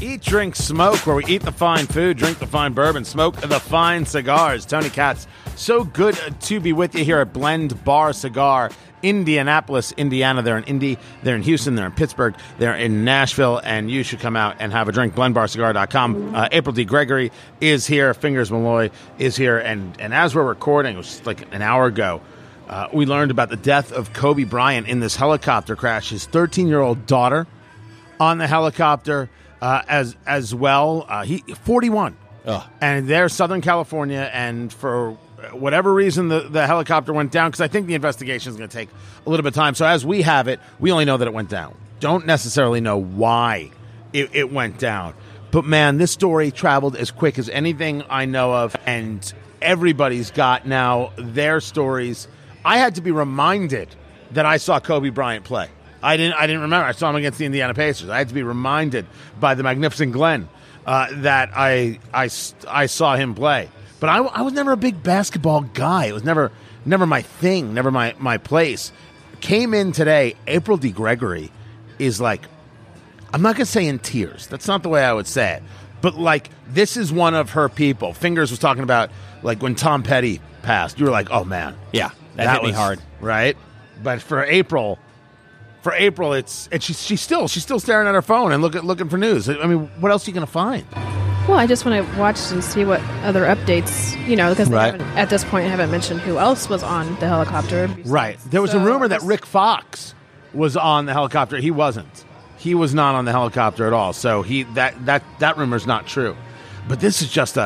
Eat, Drink, Smoke, where we eat the fine food, drink the fine bourbon, smoke the fine cigars. Tony Katz, so good to be with you here at Blend Bar Cigar, Indianapolis, Indiana. They're in Indy, they're in Houston, they're in Pittsburgh, they're in Nashville, and you should come out and have a drink. BlendBarCigar.com. April D. Gregory is here. Fingers Malloy is here. And as we're recording, it was like an hour ago, we learned about the death of Kobe Bryant in this helicopter crash. His 13-year-old daughter on the helicopter as well. He 41. Ugh. And they're Southern California, and for whatever reason, the helicopter went down, because I think the investigation is going to take a little bit of time. So as we have it, we only know that it went down. Don't necessarily know why it went down. But, man, this story traveled as quick as anything I know of, and everybody's got now their stories. I had to be reminded that I saw Kobe Bryant play. I didn't remember. I saw him against the Indiana Pacers. I had to be reminded by the magnificent Glenn that I saw him play. But I was never a big basketball guy. It was never my thing, never my place. Came in today, April D. Gregory is like, I'm not going to say in tears. That's not the way I would say it. But, like, this is one of her people. Fingers was talking about, like, when Tom Petty passed. You were like, oh, man. Yeah, that hit me hard. Right? But for April, it's, and she's still staring at her phone and looking for news. I mean, what else are you going to find? Well, I just want to watch and see what other updates, you know, because they haven't, at this point, haven't mentioned who else was on the helicopter. Right. There was a rumor that Rick Fox was on the helicopter. He wasn't. He was not on the helicopter at all. So that rumor's not true. But this is just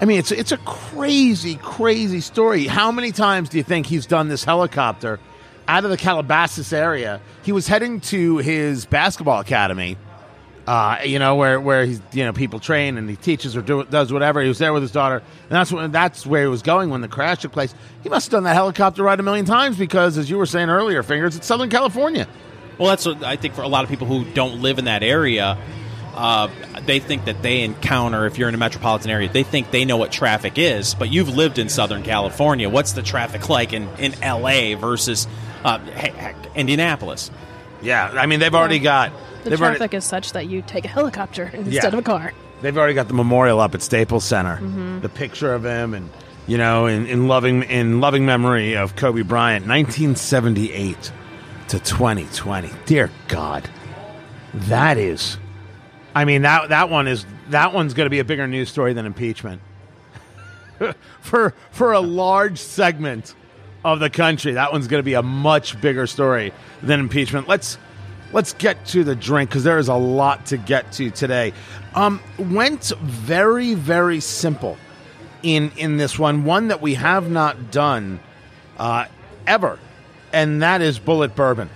it's a crazy, crazy story. How many times do you think he's done this helicopter out of the Calabasas area? He was heading to his basketball academy, where he's, you know, people train and he teaches or does whatever. He was there with his daughter, and that's where he was going when the crash took place. He must have done that helicopter ride a million times because, as you were saying earlier, Fingers, it's Southern California. Well, that's what I think for a lot of people who don't live in that area. They think that they encounter, if you're in a metropolitan area, they think they know what traffic is, but you've lived in Southern California. What's the traffic like in LA versus Indianapolis? Yeah, I mean, they've already got... The traffic is such that you take a helicopter instead of a car. They've already got the memorial up at Staples Center, the picture of him, and, you know, in loving memory of Kobe Bryant, 1978 to 2020. Dear God, that is... I mean, that one's going to be a bigger news story than impeachment for a large segment of the country. That one's going to be a much bigger story than impeachment. Let's get to the drink, because there is a lot to get to today. Went very, very simple in this one that we have not done ever, and that is Bulleit Bourbon.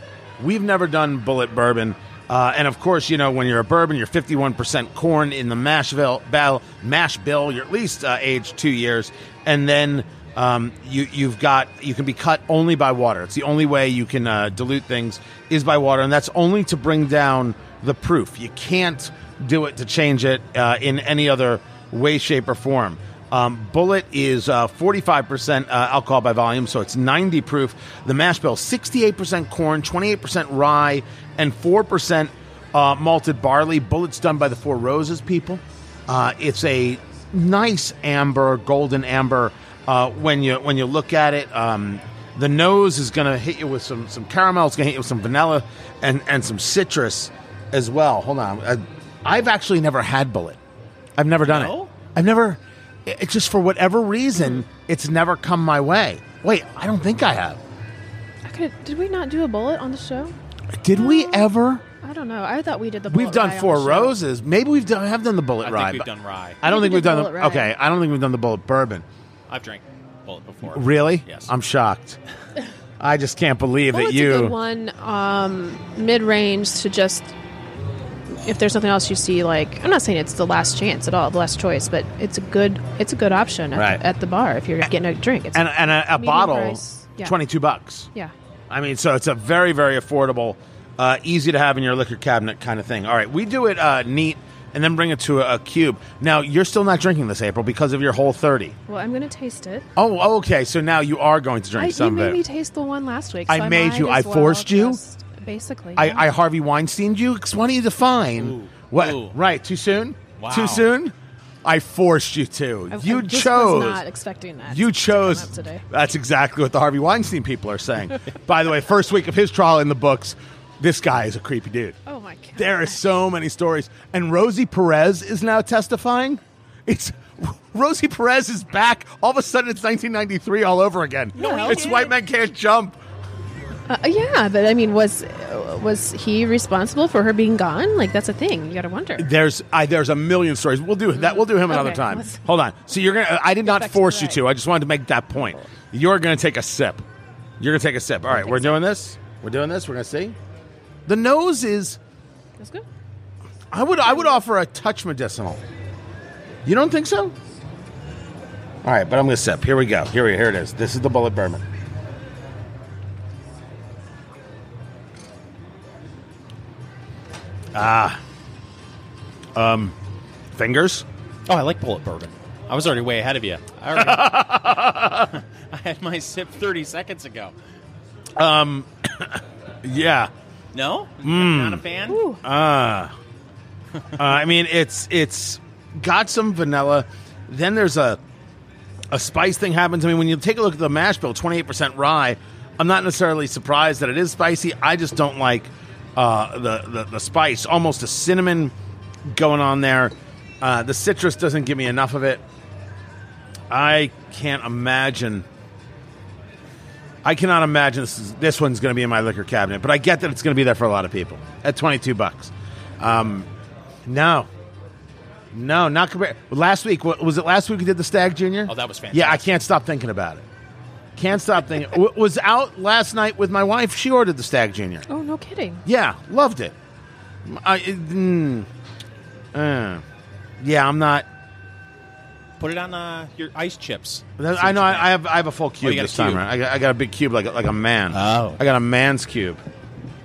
We've never done Bulleit Bourbon. And, of course, you know, when you're a bourbon, you're 51% corn in the mash bill. You're at least aged 2 years. And then you can be cut only by water. It's the only way you can dilute things is by water. And that's only to bring down the proof. You can't do it to change it in any other way, shape, or form. Bulleit is 45% alcohol by volume, so it's 90 proof. The mash bill, 68% corn, 28% rye, and 4% malted barley. Bulleit's done by the Four Roses people. It's a nice amber, golden amber. When you look at it, the nose is going to hit you with some caramel. It's going to hit you with some vanilla and some citrus as well. Hold on. I've actually never had Bulleit. I've never done it. I've never... It's just, for whatever reason, it's never come my way. Wait, I don't think I have. Did we not do a Bulleit on the show? Did we ever? I don't know. I thought we did the Bulleit. We've done rye Four on the Roses. Show. Maybe have done the Bulleit rye. I think we've done rye. I don't think we've done the... Okay, I don't think we've done the Bulleit bourbon. I've drank Bulleit before. Really? Yes. I'm shocked. I just can't believe that you... Bulleit's a good one, mid-range to just... If there's nothing else you see, like, I'm not saying it's the last chance at all, the last choice, but it's a good option at the bar if you're getting a drink. It's and a bottle, price, $22. Yeah. I mean, so it's a very, very affordable, easy to have in your liquor cabinet kind of thing. All right, we do it neat and then bring it to a cube. Now, you're still not drinking this, April, because of your Whole30. Well, I'm going to taste it. Oh, okay, so now you are going to drink some of it. You made me taste the one last week. So I forced you. Basically. Yeah. I Harvey Weinstein'd you. Why don't you define? Ooh. What? Ooh. Right. Too soon? Wow. Too soon? I forced you to. You just chose. I was not expecting that. You chose. To come up today. That's exactly what the Harvey Weinstein people are saying. By the way, first week of his trial in the books, this guy is a creepy dude. Oh, my God. There are so many stories. And Rosie Perez is now testifying. It's... Rosie Perez is back. All of a sudden, it's 1993 all over again. No, it's White Men Can't Jump. Yeah, but I mean, was he responsible for her being gone? Like, that's a thing. You got to wonder. There's a million stories. We'll do that. We'll do him another time. Hold on. So you're gonna. I did not force you to. I just wanted to make that point. You're gonna take a sip. All right, we're doing this. We're gonna see. The nose is. That's good. I would offer a touch medicinal. You don't think so? All right, but I'm going to sip. Here we go. Here it is. This is the Bulleit Bourbon. Fingers? Oh, I like Bulleit Bourbon. I was already way ahead of you. I had my sip 30 seconds ago. Yeah. No? Not a fan? I mean, it's... Got some vanilla. Then there's a spice thing happens. I mean, when you take a look at the mash bill, 28% rye, I'm not necessarily surprised that it is spicy. I just don't like the spice. Almost a cinnamon going on there. The citrus doesn't give me enough of it. I can't imagine. I cannot imagine this one's going to be in my liquor cabinet. But I get that it's going to be there for a lot of people at $22. No, not compared. Last week, was it last week we did the Stagg Jr.? Oh, that was fantastic. Yeah, I can't stop thinking about it. Was out last night with my wife. She ordered the Stagg Jr. Oh, no kidding. Yeah, loved it. Yeah, I'm not. Put it on your ice chips. I know. I have a full cube this time. Right? I got a big cube like a man. Oh. I got a man's cube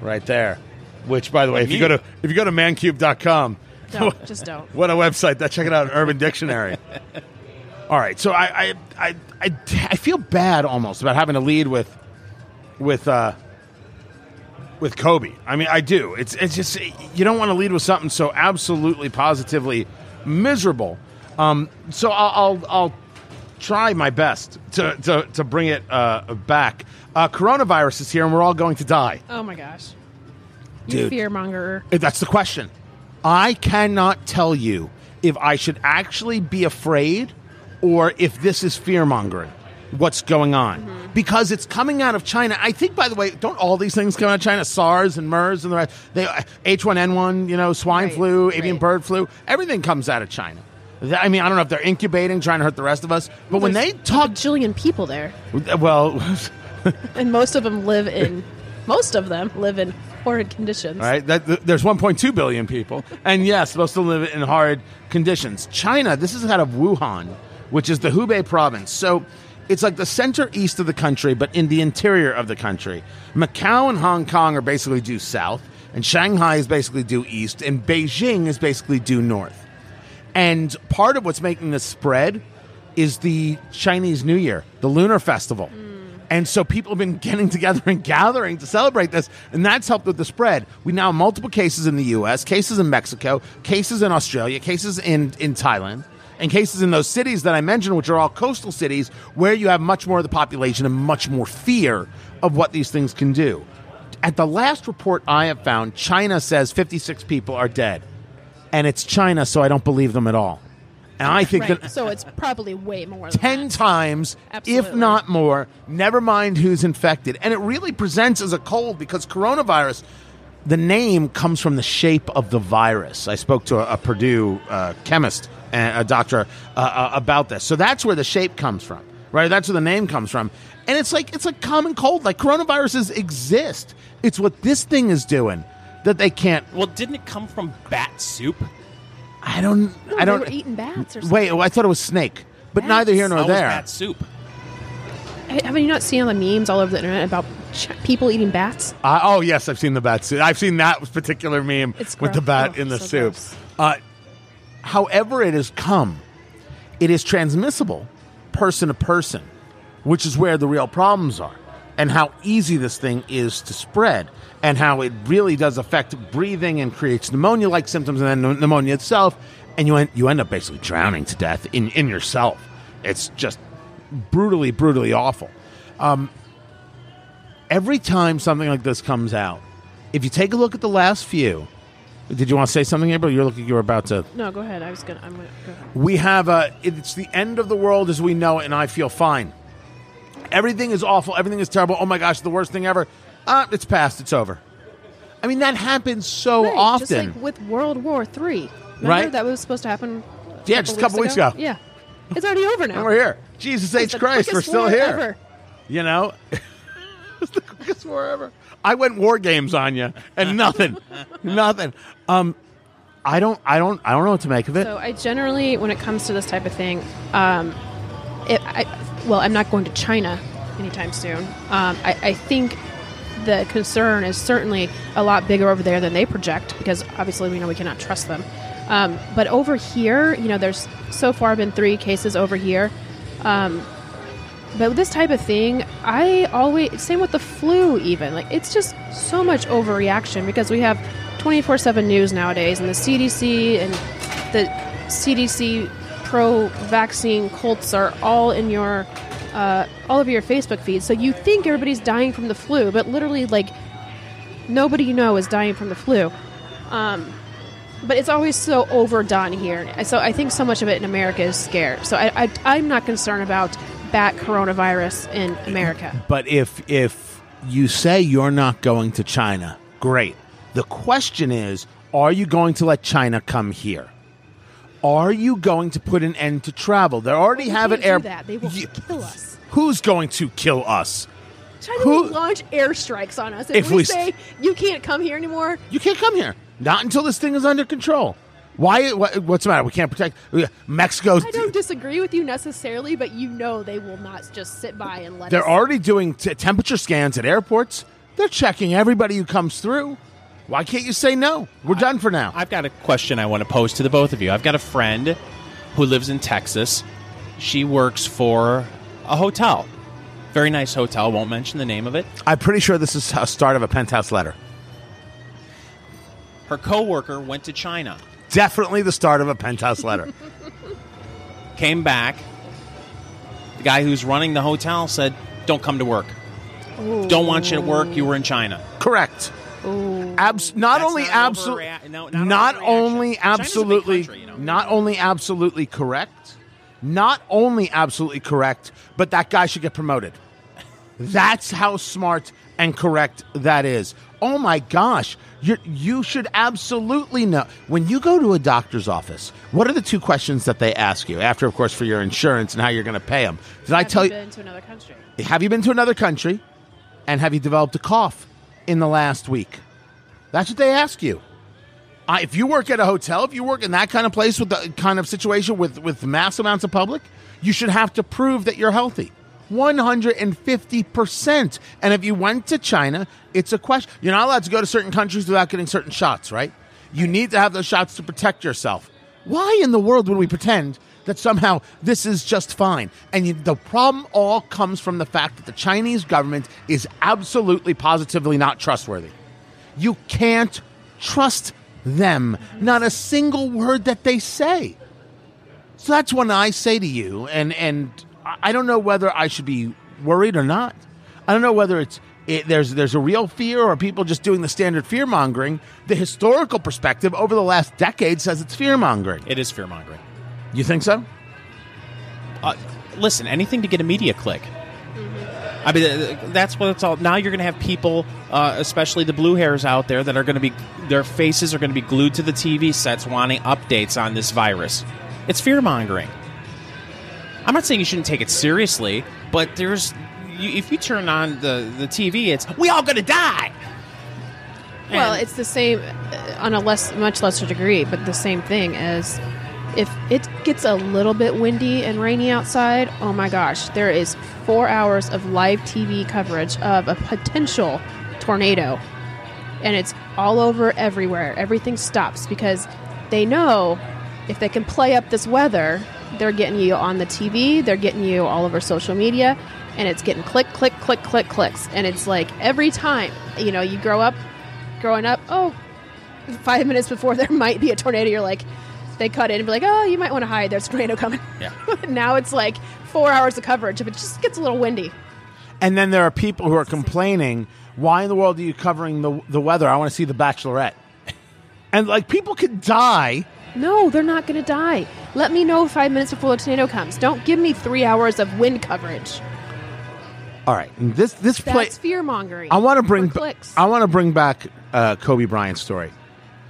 right there. Which, by the way, if you go to mancube.com. Don't. Just don't. What a website. Check it out on Urban Dictionary. All right. So I feel bad almost about having to lead with Kobe. I mean, I do. It's just you don't want to lead with something so absolutely positively miserable. So I'll try my best to bring it back. Coronavirus is here and we're all going to die. Oh my gosh. You fearmonger. That's the question. I cannot tell you if I should actually be afraid or if this is fear-mongering, what's going on. Mm-hmm. Because it's coming out of China. I think, by the way, don't all these things come out of China? SARS and MERS and the rest. H1N1, swine flu, avian bird flu. Everything comes out of China. I mean, I don't know if they're incubating, trying to hurt the rest of us. But when they talk... There's a bajillion people there. Well... And most of them live in horrid conditions. All right, there's 1.2 billion people, and yes, supposed to live in horrid conditions. China, this is out of Wuhan, which is the Hubei province. So it's like the center east of the country, but in the interior of the country. Macau and Hong Kong are basically due south, and Shanghai is basically due east, and Beijing is basically due north. And part of what's making this spread is the Chinese New Year, the Lunar Festival. And so people have been getting together and gathering to celebrate this, and that's helped with the spread. We now have multiple cases in the U.S., cases in Mexico, cases in Australia, cases in Thailand, and cases in those cities that I mentioned, which are all coastal cities, where you have much more of the population and much more fear of what these things can do. At the last report I have found, China says 56 people are dead. And it's China, so I don't believe them at all. And I think that so it's probably way more than 10 times, absolutely, if not more, never mind who's infected. And it really presents as a cold because coronavirus, the name comes from the shape of the virus. I spoke to a Purdue chemist, and a doctor, about this. So that's where the shape comes from, right? That's where the name comes from. And it's like common cold. Like coronaviruses exist. It's what this thing is doing that they can't. Well, didn't it come from bat soup? I don't. They were eating bats or something. Wait, I thought it was snake, but bats? Neither here nor there. Bat soup. Haven't you not seen all the memes all over the internet about people eating bats? Oh yes, I've seen the bat soup. I've seen that particular meme with the bat in the soup. However, it has come. It is transmissible, person to person, which is where the real problems are. and how easy this thing is to spread and how it really does affect breathing and creates pneumonia-like symptoms and then pneumonia itself, and you end up basically drowning to death in yourself. It's just brutally, brutally awful. Every time something like this comes out, if you take a look at the last few, did you want to say something, April? You were about to. No, go ahead. Go ahead. We have it's the end of the world as we know it, and I feel fine. Everything is awful. Everything is terrible. Oh my gosh, the worst thing ever. It's past. It's over. I mean, that happens so often. Just like with World War III. Remember that was supposed to happen? Yeah, just a couple weeks ago. Yeah. It's already over now. And we're here. Jesus H. Christ, we're still here. Ever. You know? It's the quickest war ever. I went war games on you and nothing. Nothing. I don't know what to make of it. So I generally, when it comes to this type of thing, I'm not going to China anytime soon. I think the concern is certainly a lot bigger over there than they project, because obviously we know we cannot trust them. But over here, there's so far been 3 cases over here. But with this type of thing, same with the flu even. Like, it's just so much overreaction because we have 24/7 news nowadays, and the CDC and the CDC pro-vaccine cults are all in your, all over your Facebook feed. So you think everybody's dying from the flu, but literally, nobody you know is dying from the flu. But it's always so overdone here. So I think so much of it in America is scared. So I'm not concerned about bat coronavirus in America. But if you say you're not going to China, great. The question is, are you going to let China come here? Are you going to put an end to travel? They already have an airport. They will kill us. Who's going to kill us? China will launch airstrikes on us if we say you can't come here anymore. You can't come here. Not until this thing is under control. Why? What's the matter? We can't protect Mexico. I don't disagree with you necessarily, but they will not just sit by and let. They're already doing temperature scans at airports. They're checking everybody who comes through. Why can't you say no? We're done for now. I've got a question I want to pose to the both of you. I've got a friend who lives in Texas. She works for a hotel, very nice hotel. Won't mention the name of it. I'm pretty sure this is a start of a penthouse letter. Her coworker went to China. Definitely the start of a penthouse letter. Came back. The guy who's running the hotel said, "Don't come to work. Ooh. Don't want you at work. You were in China." Correct. Ooh. Not only absolutely correct, but that guy should get promoted. That's how smart and correct that is. Oh my gosh. You should absolutely know. When you go to a doctor's office, what are the 2 questions that they ask you? After, of course, for your insurance and how you're going to pay them. Have you been to another country? Have you been to another country? And have you developed a cough in the last week? That's what they ask you. If you work at a hotel, if you work in that kind of place with the kind of situation with mass amounts of public, you should have to prove that you're healthy. 150%. And if you went to China, it's a question. You're not allowed to go to certain countries without getting certain shots, right? You need to have those shots to protect yourself. Why in the world would we pretend that somehow this is just fine? And the problem all comes from the fact that the Chinese government is absolutely, positively not trustworthy. You can't trust them. Not a single word that they say. So that's when I say to you, and I don't know whether I should be worried or not. I don't know whether there's a real fear or people just doing the standard fear-mongering. The historical perspective over the last decade says it's fear-mongering. It is fear-mongering. You think so? Listen, anything to get a media click. I mean, that's what it's all. Now you're going to have people, especially the blue hairs out there, that are going to be, their faces are going to be glued to the TV sets wanting updates on this virus. It's fear-mongering. I'm not saying you shouldn't take it seriously, but if you turn on the TV, it's, we all going to die. And well, it's the same on a much lesser degree, but the same thing as if it gets a little bit windy and rainy outside, oh my gosh, there is 4 hours of live TV coverage of a potential tornado. And it's all over everywhere. Everything stops because they know if they can play up this weather, they're getting you on the TV. They're getting you all over social media. and it's getting click, click, click, click, clicks. And it's like every time, you know, you growing up, oh, 5 minutes before there might be a tornado, you're like, they cut it and be like, oh, you might want to hide. There's a tornado coming. Yeah. Now it's like 4 hours of coverage if it just gets a little windy. And then there are people who are complaining, why in the world are you covering the weather? I want to see The Bachelorette. And, like, people could die. No, they're not going to die. Let me know 5 minutes before a tornado comes. Don't give me 3 hours of wind coverage. All right. This That's fear-mongering. I want to bring back Kobe Bryant's story,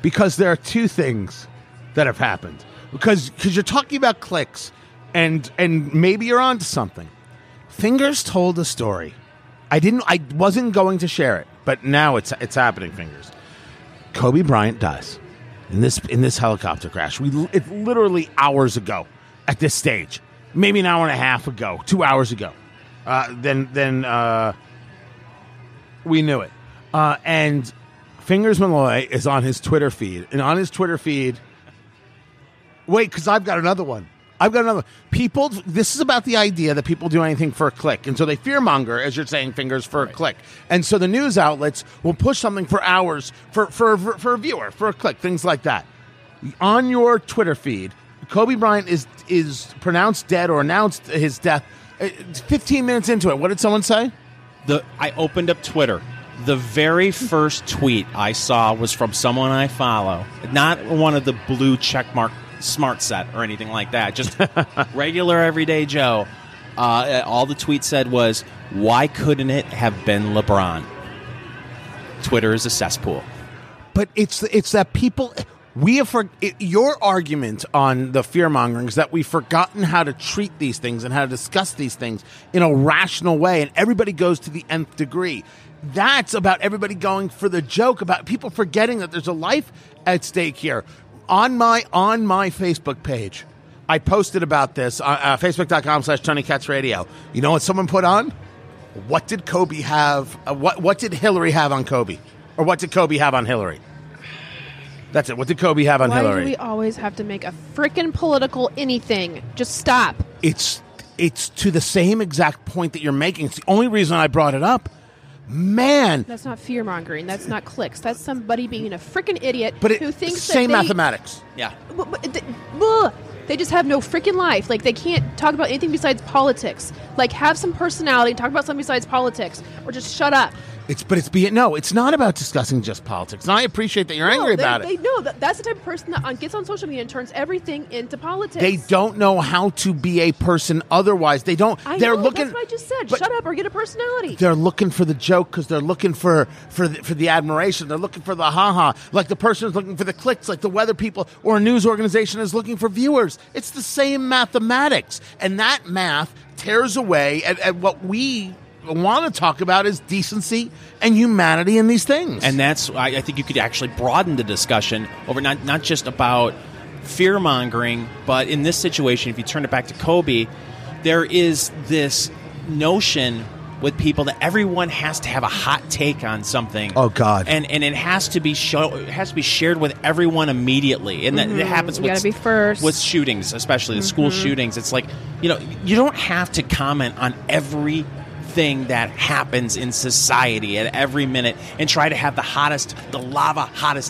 because there are two things that have happened. Because you're talking about clicks, and maybe you're onto something. Fingers told a story. I wasn't going to share it, but now it's happening, Fingers. Kobe Bryant dies in this helicopter crash. It's literally hours ago at this stage, maybe an hour and a half ago, 2 hours ago. Then we knew it. And Fingers Malloy is on his Twitter feed, and on his Twitter feed. Wait, because I've got another one. People, this is about the idea that people do anything for a click. And so they fearmonger, as you're saying, Fingers, for a click. And so the news outlets will push something for hours for a viewer, for a click, things like that. On your Twitter feed, Kobe Bryant is pronounced dead or announced his death. 15 minutes into it, what did someone say? I opened up Twitter. The very first tweet I saw was from someone I follow. Not one of the blue checkmark smart set or anything like that, just regular everyday Joe. All the tweet said was, why couldn't it have been LeBron? Twitter is a cesspool. But it's that people, your argument on the fear mongering is that we've forgotten how to treat these things and how to discuss these things in a rational way, and everybody goes to the nth degree. That's about everybody going for the joke, about people forgetting that there's a life at stake here. On my Facebook page, I posted about this, Facebook.com/Tony Katz Radio. You know what someone put on? What did Kobe have? What did Hillary have on Kobe? Or what did Kobe have on Hillary? That's it. What did Kobe have on Hillary? Why do we always have to make a freaking political anything? Just stop. It's to the same exact point that you're making. It's the only reason I brought it up. Man, that's not fear mongering. That's not clicks. That's somebody being a freaking idiot who thinks same that mathematics. Yeah, they just have no freaking life. Like, they can't talk about anything besides politics. Like, have some personality and talk about something besides politics, or just shut up. It's not about discussing just politics. And I appreciate that you're angry about it. No, that's the type of person that gets on social media and turns everything into politics. They don't know how to be a person otherwise. They don't. Looking. That's what I just said. Shut up or get a personality. They're looking for the joke because they're looking for the admiration. They're looking for the ha-ha. Like the person is looking for the clicks, like the weather people or a news organization is looking for viewers. It's the same mathematics. And that math tears away at what we want to talk about is decency and humanity in these things. And that's, I think you could actually broaden the discussion over not just about fear-mongering, but in this situation, if you turn it back to Kobe, there is this notion with people that everyone has to have a hot take on something. Oh, God. And it has to be shared with everyone immediately. And that happens with shootings, especially the school shootings. It's like, you know, you don't have to comment on every thing that happens in society at every minute and try to have the hottest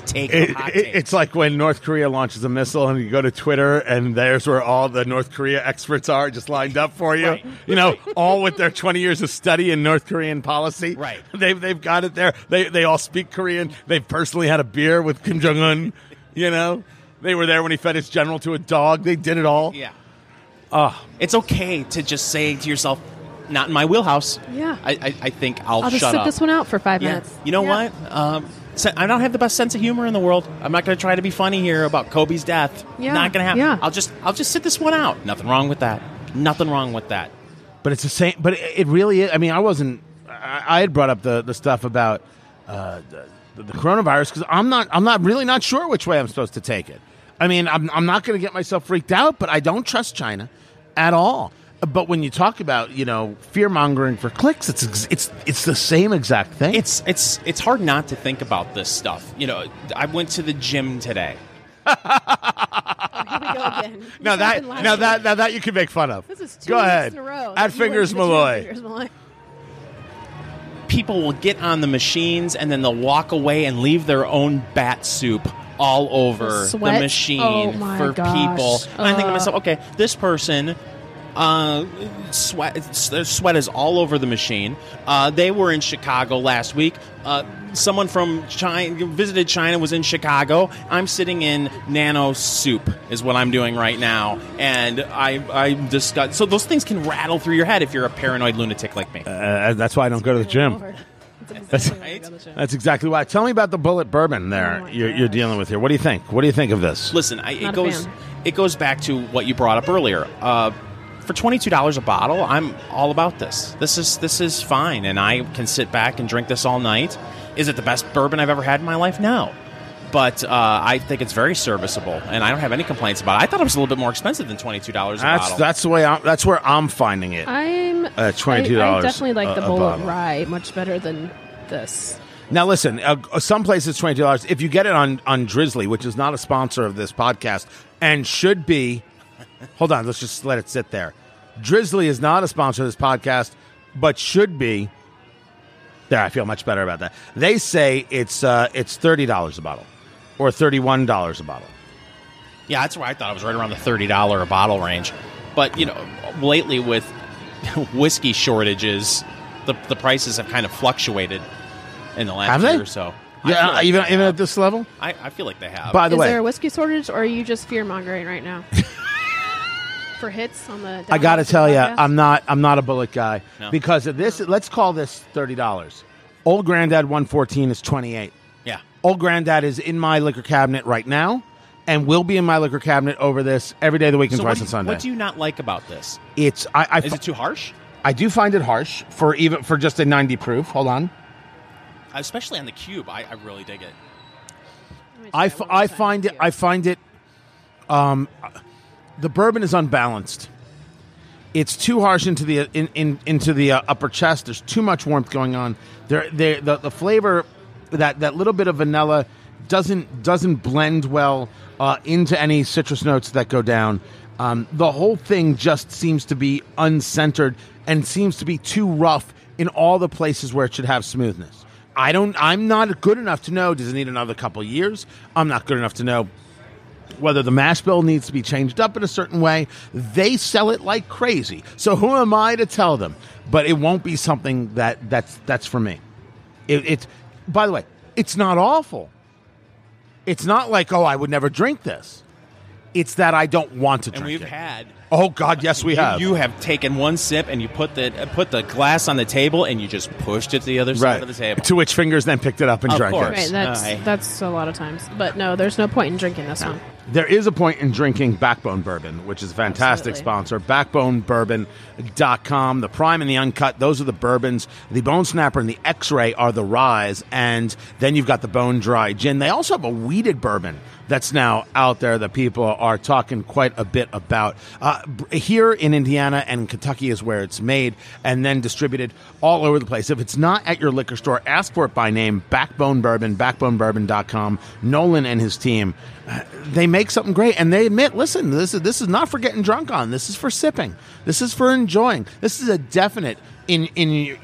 take. It's like when North Korea launches a missile and you go to Twitter and there's where all the North Korea experts are just lined up for you. Right. You know, all with their 20 years of study in North Korean policy. Right. They've got it there. They all speak Korean. They've personally had a beer with Kim Jong-un. You know, they were there when he fed his general to a dog. They did it all. Yeah. It's okay to just say to yourself, not in my wheelhouse. Yeah. I think I'll shut up. I'll just sit this one out for 5 minutes. You know what? I don't have the best sense of humor in the world. I'm not going to try to be funny here about Kobe's death. Yeah. Not going to happen. Yeah. I'll just sit this one out. Nothing wrong with that. But it's the same. But it really is. I mean, I had brought up the stuff about the coronavirus because I'm really not sure which way I'm supposed to take it. I mean, I'm not going to get myself freaked out, but I don't trust China at all. But when you talk about, you know, fear-mongering for clicks, it's the same exact thing. It's hard not to think about this stuff. You know, I went to the gym today. Oh, here we go broken. now that you can make fun of. This is 2 weeks in a row. At Fingers Malloy. People will get on the machines and then they'll walk away and leave their own bat soup all over the machine for people. And I think to myself, okay, this person. Sweat is all over the machine. They were in Chicago last week. Someone from China visited China, was in Chicago. I'm sitting in nano soup is what I'm doing right now, and I discuss. So those things can rattle through your head if you're a paranoid lunatic like me. That's why I don't go to the gym. That's exactly why. Tell me about the Bulleit Bourbon there you're dealing with here. What do you think? What do you think of this? Listen, it goes back to what you brought up earlier. For $22 a bottle, I'm all about this. This is fine, and I can sit back and drink this all night. Is it the best bourbon I've ever had in my life? No. But I think it's very serviceable, and I don't have any complaints about it. I thought it was a little bit more expensive than $22 a bottle. That's the way. That's where I'm finding it. $22. I definitely like the Bulleit Rye much better than this. Now, listen, some places it's $22. If you get it on Drizly, which is not a sponsor of this podcast and should be. Hold on, let's just let it sit there. Drizly is not a sponsor of this podcast, but should be. There, I feel much better about that. They say it's $30 a bottle or $31 a bottle. Yeah, that's where I thought it was right around the $30 a bottle range. But, you know, lately with whiskey shortages, the prices have kind of fluctuated in the last year or so. Yeah, like even at this level? I feel like they have. By the way, is there a whiskey shortage, or are you just fear-mongering right now? For hits on the I gotta tell you, I'm not a Bulleit guy because of this. Let's call this $30. Old Grandad 114 is $28. Yeah, Old Grandad is in my liquor cabinet right now, and will be in my liquor cabinet over this every day of the week and twice on Sunday. What do you not like about this? It's is it too harsh? I do find it harsh for just a 90 proof. Hold on, especially on the cube, I really dig it. I find it. The bourbon is unbalanced. It's too harsh into the upper chest. There's too much warmth going on. The flavor, that little bit of vanilla, doesn't blend well into any citrus notes that go down. The whole thing just seems to be uncentered and seems to be too rough in all the places where it should have smoothness. I'm not good enough to know. Does it need another couple years? I'm not good enough to know whether the mash bill needs to be changed up in a certain way. They sell it like crazy. So who am I to tell them? But it won't be something that's for me. It's by the way, it's not awful. It's not like, I would never drink this. It's that I don't want to drink it. And we've had. Oh, God, yes, we have. You have taken one sip and you put the glass on the table and you just pushed it to the other side of the table. To which Fingers then picked it up and drank it. Right, that's a lot of times. But no, there's no point in drinking this one. There is a point in drinking Backbone Bourbon, which is a fantastic sponsor. BackboneBourbon.com. The Prime and the Uncut, those are the bourbons. The Bone Snapper and the X-Ray are the ryes. And then you've got the Bone Dry Gin. They also have a weeded bourbon that's now out there that people are talking quite a bit about. Here in Indiana and Kentucky is where it's made and then distributed all over the place. If it's not at your liquor store, ask for it by name. Backbone Bourbon, BackboneBourbon.com. Nolan and his team, they make something great, and they admit, listen, this is not for getting drunk on. This is for sipping. This is for enjoying. This is a definite in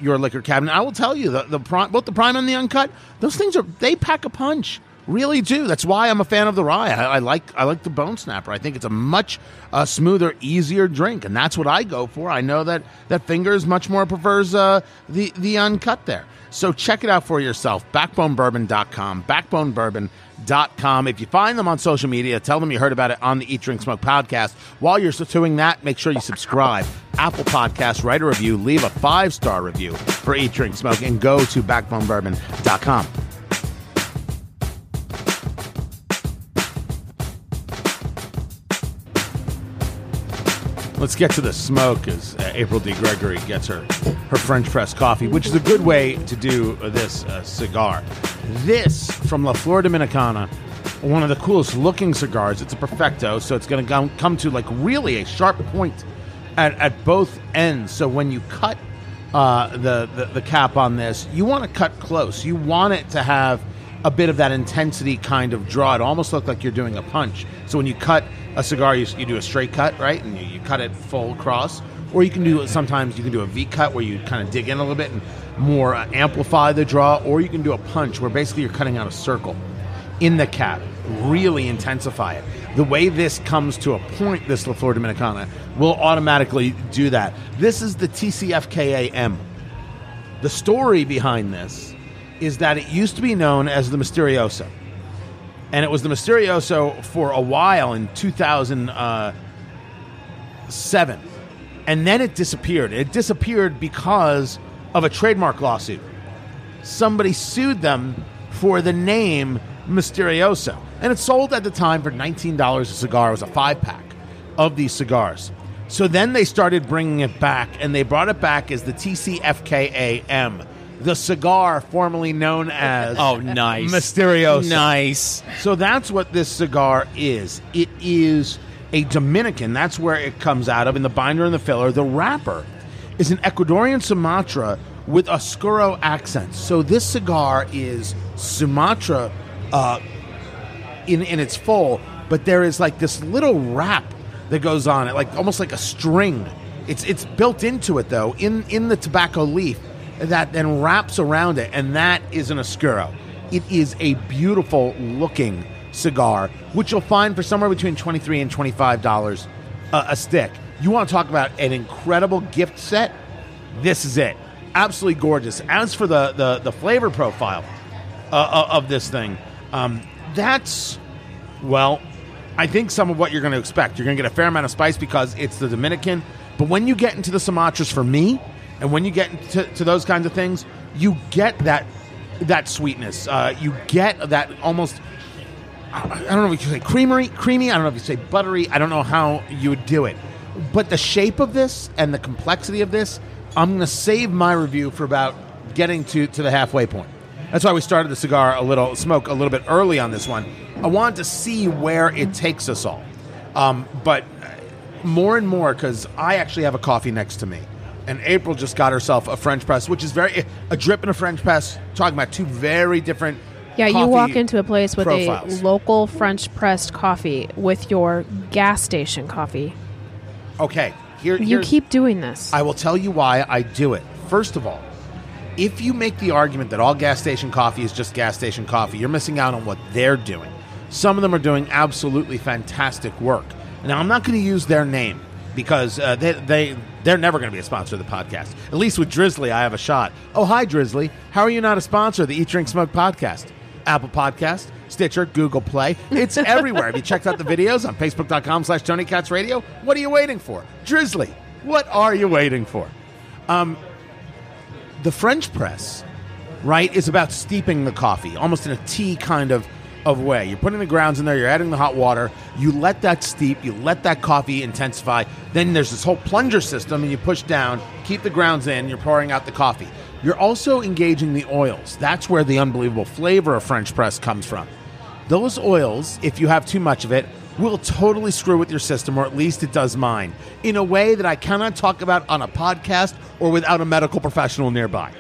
your liquor cabinet. I will tell you, both the Prime and the Uncut, those things they pack a punch, really do. That's why I'm a fan of the rye. I like the Bone Snapper. I think it's a much smoother, easier drink, and that's what I go for. I know that Fingers much more prefers the Uncut there. So check it out for yourself. BackboneBourbon.com. BackboneBourbon.com. If you find them on social media, tell them you heard about it on the Eat, Drink, Smoke podcast. While you're doing that, make sure you subscribe. Apple Podcasts, write a review, leave a 5-star review for Eat, Drink, Smoke, and go to BackboneBourbon.com. Let's get to the smoke as April D. Gregory gets her French press coffee, which is a good way to do this cigar. This, from La Flor Dominicana, one of the coolest looking cigars. It's a Perfecto, so it's going to come to like really a sharp point at both ends. So when you cut the cap on this, you want to cut close. You want it to have a bit of that intensity kind of draw. It almost looked like you're doing a punch. So when you cut a cigar, you do a straight cut, right? And you cut it full across. Or you can do, sometimes you can do a V cut where you kind of dig in a little bit and more amplify the draw. Or you can do a punch where basically you're cutting out a circle in the cap. Really intensify it. The way this comes to a point, this La Flor Dominicana, will automatically do that. This is the TCFKAM. The story behind this is that it used to be known as the Mysterioso. And it was the Mysterioso for a while in 2007. And then it disappeared. It disappeared because of a trademark lawsuit. Somebody sued them for the name Mysterioso. And it sold at the time for $19 a cigar. It was a 5-pack of these cigars. So then they started bringing it back, and they brought it back as the TCFKAM, the cigar formerly known as Mysterioso. Nice. So that's what this cigar is. It is a Dominican. That's where it comes out of, in the binder and the filler. The wrapper is an Ecuadorian Sumatra with Oscuro accents. So this cigar is Sumatra in its full, but there is like this little wrap that goes on it, like almost like a string. It's built into it though, in the tobacco leaf that then wraps around it, and that is an Oscuro. It is a beautiful looking cigar, which you'll find for somewhere between $23 and $25 a stick. You want to talk about an incredible gift set? This is it. Absolutely gorgeous. As for the flavor profile of this thing, that's, well, I think some of what you're going to expect. You're going to get a fair amount of spice because it's the Dominican. But when you get into the Sumatras, for me, and when you get into those kinds of things, you get that sweetness. You get that almost, I don't know if you say creamy. I don't know if you say buttery. I don't know how you would do it. But the shape of this and the complexity of this, I'm going to save my review for about getting to the halfway point. That's why we started the cigar a little bit early on this one. I wanted to see where it takes us all. But more and more, because I actually have a coffee next to me. And April just got herself a French press, which is a drip and a French press. Talking about two very different coffee profiles. Yeah, you walk into a place with a local French pressed coffee with your gas station coffee. Okay. You keep doing this. I will tell you why I do it. First of all, if you make the argument that all gas station coffee is just gas station coffee, you're missing out on what they're doing. Some of them are doing absolutely fantastic work. Now, I'm not going to use their name because they're never going to be a sponsor of the podcast. At least with Drizly, I have a shot. Oh, hi, Drizly. How are you not a sponsor of the Eat, Drink, Smoke podcast? Apple Podcast, Stitcher, Google Play. It's everywhere. Have you checked out the videos on Facebook.com/Tony Katz Radio? What are you waiting for? Drizly, what are you waiting for? The French press, right, is about steeping the coffee, almost in a tea kind of way. You're putting the grounds in there. You're adding the hot water. You let that steep. You let that coffee intensify. Then there's this whole plunger system, and you push down, keep the grounds in. You're pouring out the coffee. You're also engaging the oils. That's where the unbelievable flavor of French press comes from. Those oils, if you have too much of it, will totally screw with your system, or at least it does mine, in a way that I cannot talk about on a podcast or without a medical professional nearby.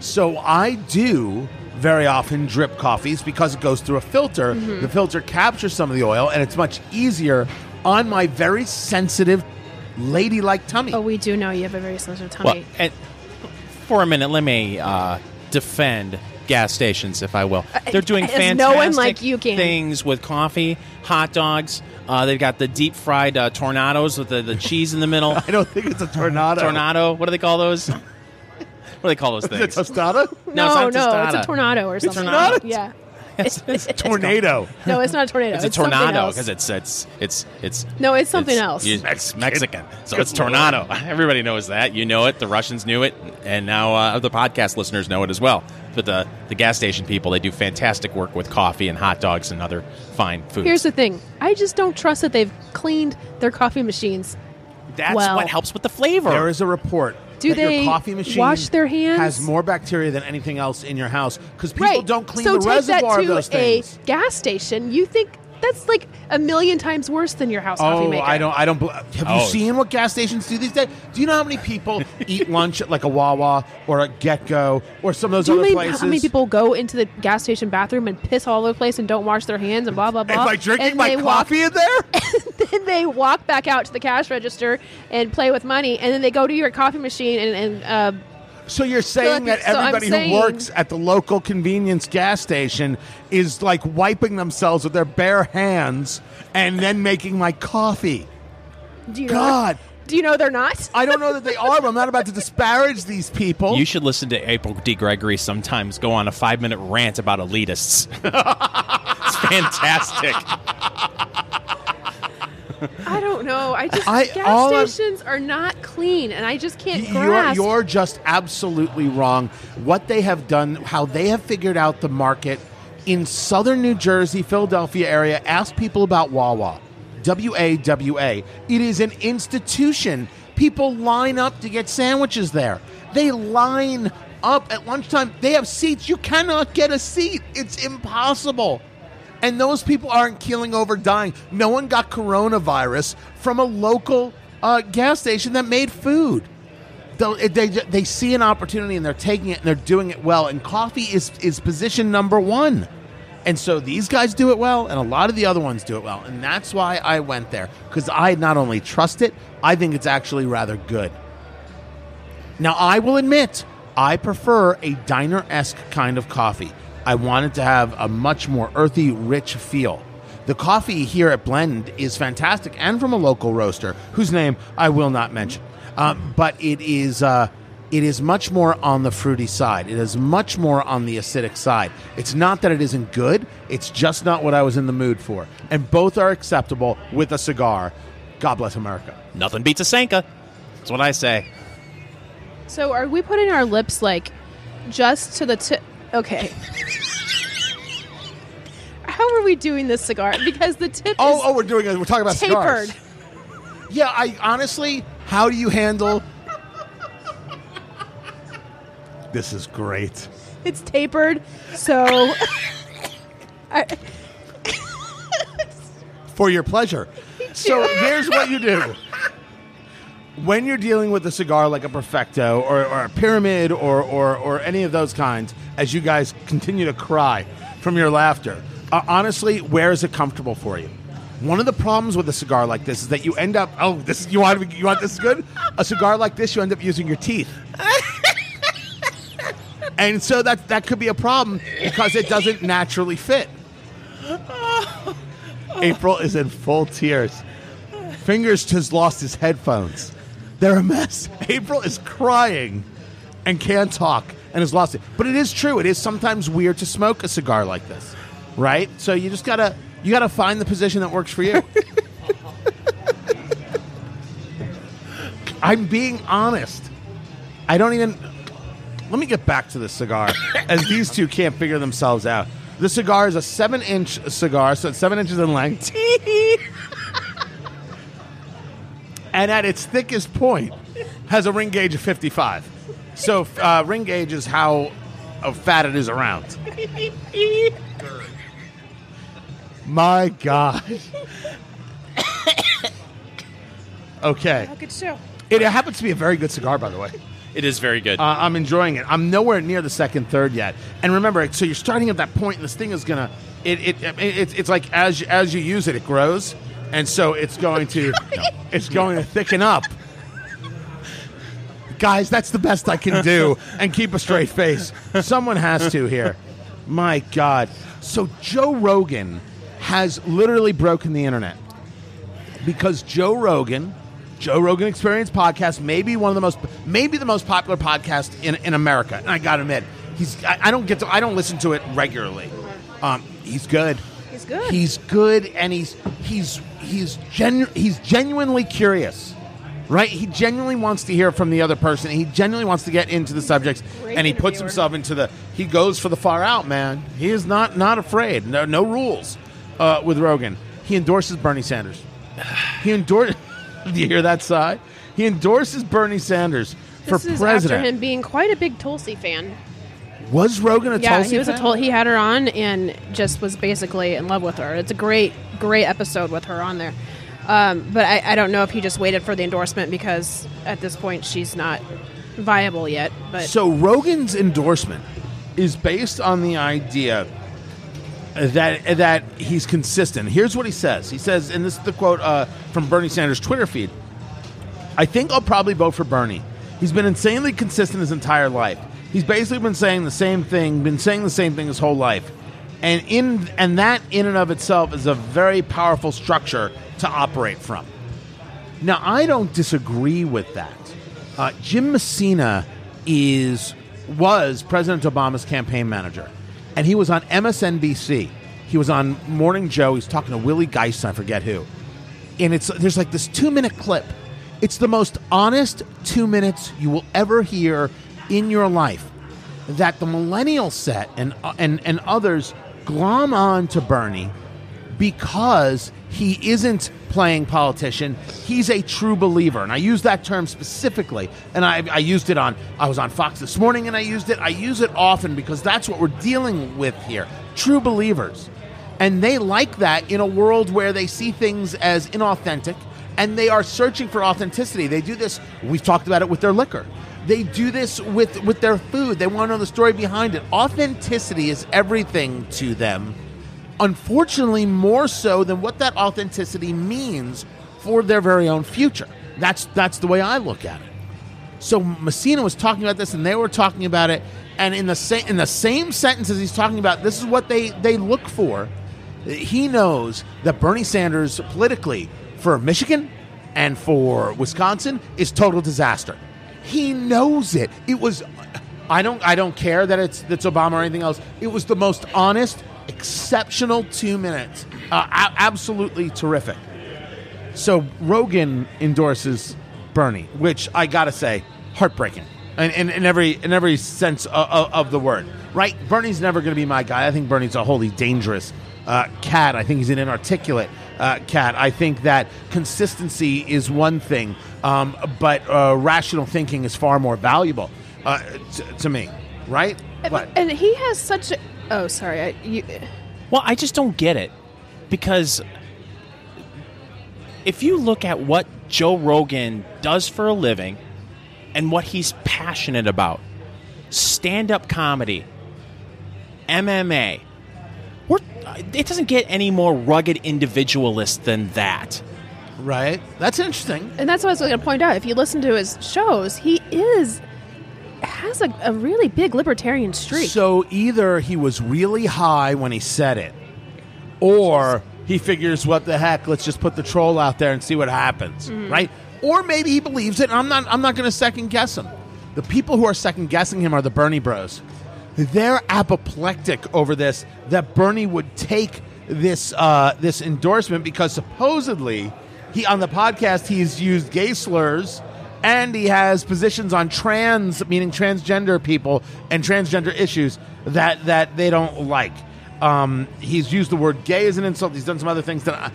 So I do very often drip coffees because it goes through a filter. Mm-hmm. The filter captures some of the oil, and it's much easier on my very sensitive, ladylike tummy. Oh, we do know you have a very sensitive tummy. Well, and for a minute, let me defend gas stations, if I will. They're doing fantastic things with coffee, hot dogs. They've got the deep-fried tornadoes with the cheese in the middle. I don't think it's a tornado. What do they call those? What do they call those things? Is it tostada? No, it's not tostada. It's a tornado or something. It's not a yeah. It's tornado. No, it's not a tornado. It's a tornado because it's something else. It's Mexican, so it's tornado. Everybody knows that. You know it. The Russians knew it, and now other podcast listeners know it as well. But the gas station people, they do fantastic work with coffee and hot dogs and other fine foods. Here's the thing. I just don't trust that they've cleaned their coffee machines. That's what helps with the flavor. There is a report. Do they your coffee machine wash their hands? Has more bacteria than anything else in your house because people don't clean the reservoir of those things. So take that to a gas station. You think That's like a million times worse than your house coffee maker. I don't. Have you seen what gas stations do these days? Do you know how many people eat lunch at like a Wawa or a Get-Go or some of those places? How many people go into the gas station bathroom and piss all over the place and don't wash their hands and blah blah blah? Am I drinking my coffee in there? And then they walk back out to the cash register and play with money, and then they go to your coffee machine and So you're saying that everybody who works at the local convenience gas station is like wiping themselves with their bare hands and then making my coffee. Do you know they're not? I don't know that they are, but I'm not about to disparage these people. You should listen to April D. Gregory sometimes go on a 5-minute rant about elitists. It's fantastic. I don't know. Gas stations are not clean, and I just can't grasp. You're just absolutely wrong. What they have done, how they have figured out the market in southern New Jersey, Philadelphia area, ask people about Wawa. W-A-W-A. It is an institution. People line up to get sandwiches there. They line up at lunchtime. They have seats. You cannot get a seat. It's impossible. And those people aren't keeling over dying. No one got coronavirus from a local gas station that made food. They see an opportunity and they're taking it and they're doing it well. And coffee is position number one. And so these guys do it well and a lot of the other ones do it well. And that's why I went there, because I not only trust it, I think it's actually rather good. Now, I will admit, I prefer a diner-esque kind of coffee. I wanted to have a much more earthy, rich feel. The coffee here at Blend is fantastic, and from a local roaster, whose name I will not mention. But it is much more on the fruity side. It is much more on the acidic side. It's not that it isn't good. It's just not what I was in the mood for. And both are acceptable with a cigar. God bless America. Nothing beats a Sanka. That's what I say. So are we putting our lips, like, just to the tip? Okay. How are we doing this cigar? Because the tip is we're talking about tapered. Cigars. Yeah, I honestly, how do you handle? This is great. It's tapered, so for your pleasure. So here's what you do. When you're dealing with a cigar like a Perfecto or a Pyramid or any of those kinds, as you guys continue to cry from your laughter, honestly, where is it comfortable for you? One of the problems with a cigar like this is that you end up, you want this good? A cigar like this, you end up using your teeth. And so that could be a problem because it doesn't naturally fit. April is in full tears. Fingers has lost his headphones. They're a mess. April is crying and can't talk and has lost it. But it is true. It is sometimes weird to smoke a cigar like this, right? So you just gotta find the position that works for you. I'm being honest. Let me get back to this cigar, as these two can't figure themselves out. The cigar is a 7-inch cigar, so it's 7 inches in length. And at its thickest point, has a ring gauge of 55. So ring gauge is how fat it is around. My God. Okay. How could show? It happens to be a very good cigar, by the way. It is very good. I'm enjoying it. I'm nowhere near the second, third yet. And remember, so you're starting at that point, and this thing is gonna. It's like as you use it, it grows. And so it's going to thicken up. Guys, that's the best I can do and keep a straight face. Someone has to here. My God. So Joe Rogan has literally broken the internet because Joe Rogan Experience podcast may be the most popular podcast in America. And I got to admit, I don't listen to it regularly. He's good. He's good. He's good, and he's genuinely curious, right? He genuinely wants to hear from the other person. He genuinely wants to get into the subjects, and he puts himself into the. He goes for the far out, man. He is not afraid. No rules with Rogan. He endorses Bernie Sanders. Do you hear that sigh? He endorses Bernie Sanders for president. After him being quite a big Tulsi fan. Was Rogan a Tulsi fan? Yeah, he was a Tulsi. He had her on and just was basically in love with her. It's a great, great episode with her on there. But I don't know if he just waited for the endorsement because at this point she's not viable yet. But so Rogan's endorsement is based on the idea that he's consistent. Here's what he says. He says, and this is the quote from Bernie Sanders' Twitter feed, "I think I'll probably vote for Bernie. He's been insanely consistent his entire life. He's basically been saying the same thing his whole life. And that in and of itself is a very powerful structure to operate from." Now, I don't disagree with that. Jim Messina was President Obama's campaign manager, and he was on MSNBC. He was on Morning Joe. He's talking to Willie Geist, I forget who. And there's like this 2-minute clip. It's the most honest 2 minutes you will ever hear in your life, that the millennial set and others glom on to Bernie because he isn't playing politician. He's a true believer. And I use that term specifically. And I used it I was on Fox this morning and I used it. I use it often because that's what we're dealing with here. True believers. And they like that in a world where they see things as inauthentic. And they are searching for authenticity. They do this. We've talked about it with their liquor. They do this with their food. They want to know the story behind it. Authenticity is everything to them. Unfortunately, more so than what that authenticity means for their very own future. That's the way I look at it. So Messina was talking about this, and they were talking about it. And in the same sentence as he's talking about, this is what they look for. He knows that Bernie Sanders politically, for Michigan and for Wisconsin, is total disaster. He knows it. It was, I don't care that it's Obama or anything else. It was the most honest, exceptional 2 minutes. Absolutely terrific. So Rogan endorses Bernie, which I gotta say, heartbreaking, in every sense of the word. Right? Bernie's never gonna be my guy. I think Bernie's a wholly dangerous cat. I think he's an inarticulate cat. I think that consistency is one thing, but rational thinking is far more valuable to me, right? And he has such a... Oh, sorry. Well, I just don't get it, because if you look at what Joe Rogan does for a living and what he's passionate about, stand-up comedy, MMA, it doesn't get any more rugged individualist than that. Right. That's interesting. And that's what I was going to point out. If you listen to his shows, he has a really big libertarian streak. So either he was really high when he said it, or he figures, what the heck, let's just put the troll out there and see what happens. Mm-hmm. Right? Or maybe he believes it, and I'm not going to second-guess him. The people who are second-guessing him are the Bernie bros. They're apoplectic over this, that Bernie would take this endorsement, because supposedly he, on the podcast, he's used gay slurs and he has positions on trans, meaning transgender people and transgender issues that they don't like. He's used the word gay as an insult. He's done some other things that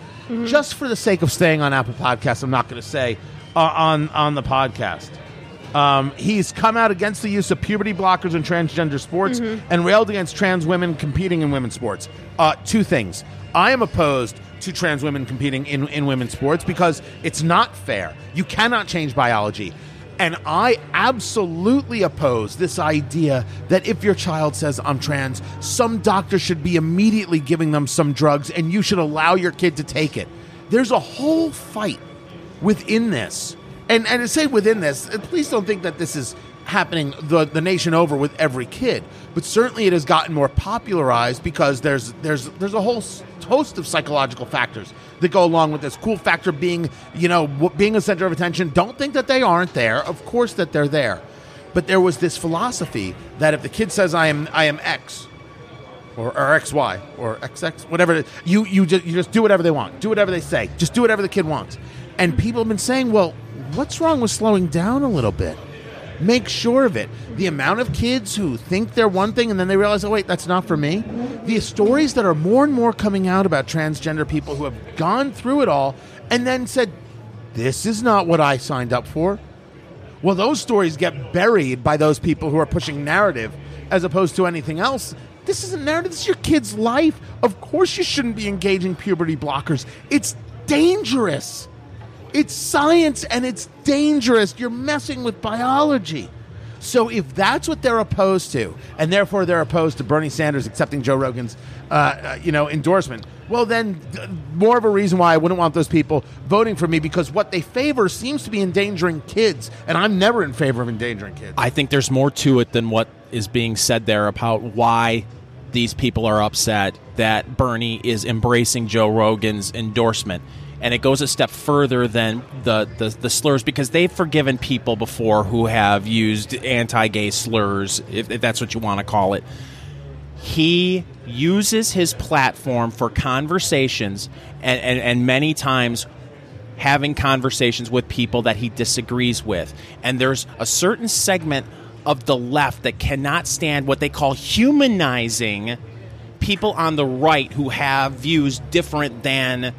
just for the sake of staying on Apple Podcasts, I'm not going to say on the podcast. He's come out against the use of puberty blockers in transgender sports and railed against trans women competing in women's sports. Two things. I am opposed to trans women competing in women's sports because it's not fair. You cannot change biology. And I absolutely oppose this idea that if your child says, "I'm trans," some doctor should be immediately giving them some drugs and you should allow your kid to take it. There's a whole fight within this. And to say within this, please don't think that this is happening the nation over with every kid, but certainly it has gotten more popularized because there's a whole host of psychological factors that go along with this. Cool factor being, being a center of attention. Don't think that they aren't there. Of course that they're there. But there was this philosophy that if the kid says I am X or XY or XX, whatever it is, you just do whatever they want. Do whatever they say. Just do whatever the kid wants. And people have been saying, well, what's wrong with slowing down a little bit? Make sure of it. The amount of kids who think they're one thing and then they realize, oh, wait, that's not for me. The stories that are more and more coming out about transgender people who have gone through it all and then said, this is not what I signed up for. Well, those stories get buried by those people who are pushing narrative as opposed to anything else. This isn't narrative. This is your kid's life. Of course you shouldn't be engaging puberty blockers. It's dangerous. It's science and it's dangerous. You're messing with biology. So if that's what they're opposed to, and therefore they're opposed to Bernie Sanders accepting Joe Rogan's endorsement, well, then more of a reason why I wouldn't want those people voting for me, because what they favor seems to be endangering kids, and I'm never in favor of endangering kids. I think there's more to it than what is being said there about why these people are upset that Bernie is embracing Joe Rogan's endorsement. And it goes a step further than the slurs, because they've forgiven people before who have used anti-gay slurs, if that's what you want to call it. He uses his platform for conversations and many times having conversations with people that he disagrees with. And there's a certain segment of the left that cannot stand what they call humanizing people on the right who have views different than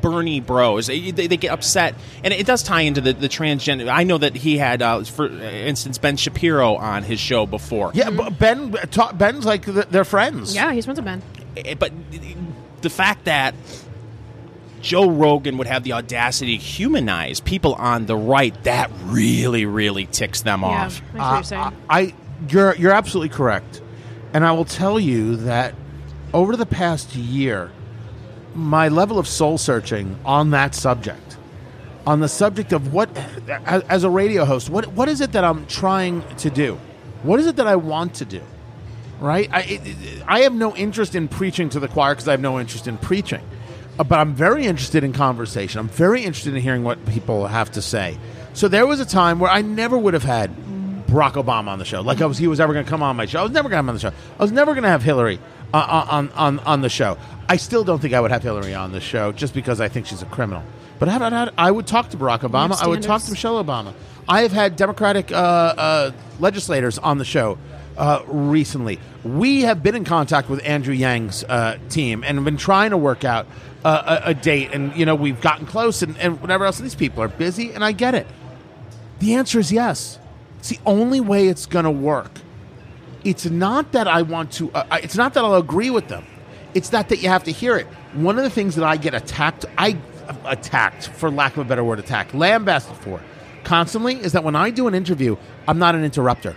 Bernie bros. They get upset, and it does tie into the transgender. I know that he had, for instance, Ben Shapiro on his show before. Yeah, but Ben's like they're friends. Yeah, he's friends with Ben. But the fact that Joe Rogan would have the audacity to humanize people on the right, that really, really ticks them off. You're absolutely correct, and I will tell you that over the past year, my level of soul searching on that subject, on the subject of what, as a radio host, what is it that I'm trying to do? What is it that I want to do? Right? I have no interest in preaching to the choir because I have no interest in preaching. But I'm very interested in conversation. I'm very interested in hearing what people have to say. So there was a time where I never would have had Barack Obama on the show. Like he was ever going to come on my show. I was never going to have him on the show. I was never going to have Hillary on the show. I still don't think I would have Hillary on the show just because I think she's a criminal. But I would talk to Barack Obama. I would talk to Michelle Obama. I have had Democratic legislators on the show recently. We have been in contact with Andrew Yang's team and been trying to work out a date. And, you know, we've gotten close and whatever else. These people are busy, and I get it. The answer is yes. It's the only way it's going to work. It's not that I want to it's not that I'll agree with them. It's not that you have to hear it. One of the things that I get attacked, for lack of a better word, lambasted for constantly, is that when I do an interview, I'm not an interrupter.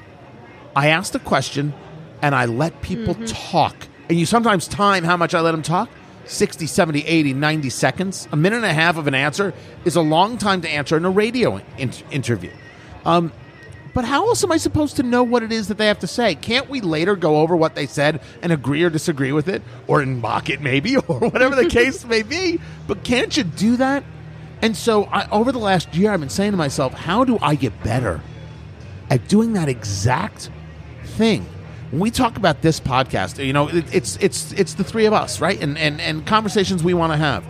I ask the question, and I let people talk. And you sometimes time how much I let them talk, 60, 70, 80, 90 seconds. A minute and a half of an answer is a long time to answer in a radio interview. But how else am I supposed to know what it is that they have to say? Can't we later go over what they said and agree or disagree with it, or mock it maybe, or whatever the case may be? But can't you do that? And so over the last year, I've been saying to myself, how do I get better at doing that exact thing? When we talk about this podcast, you know, it's the three of us, right? And conversations we want to have.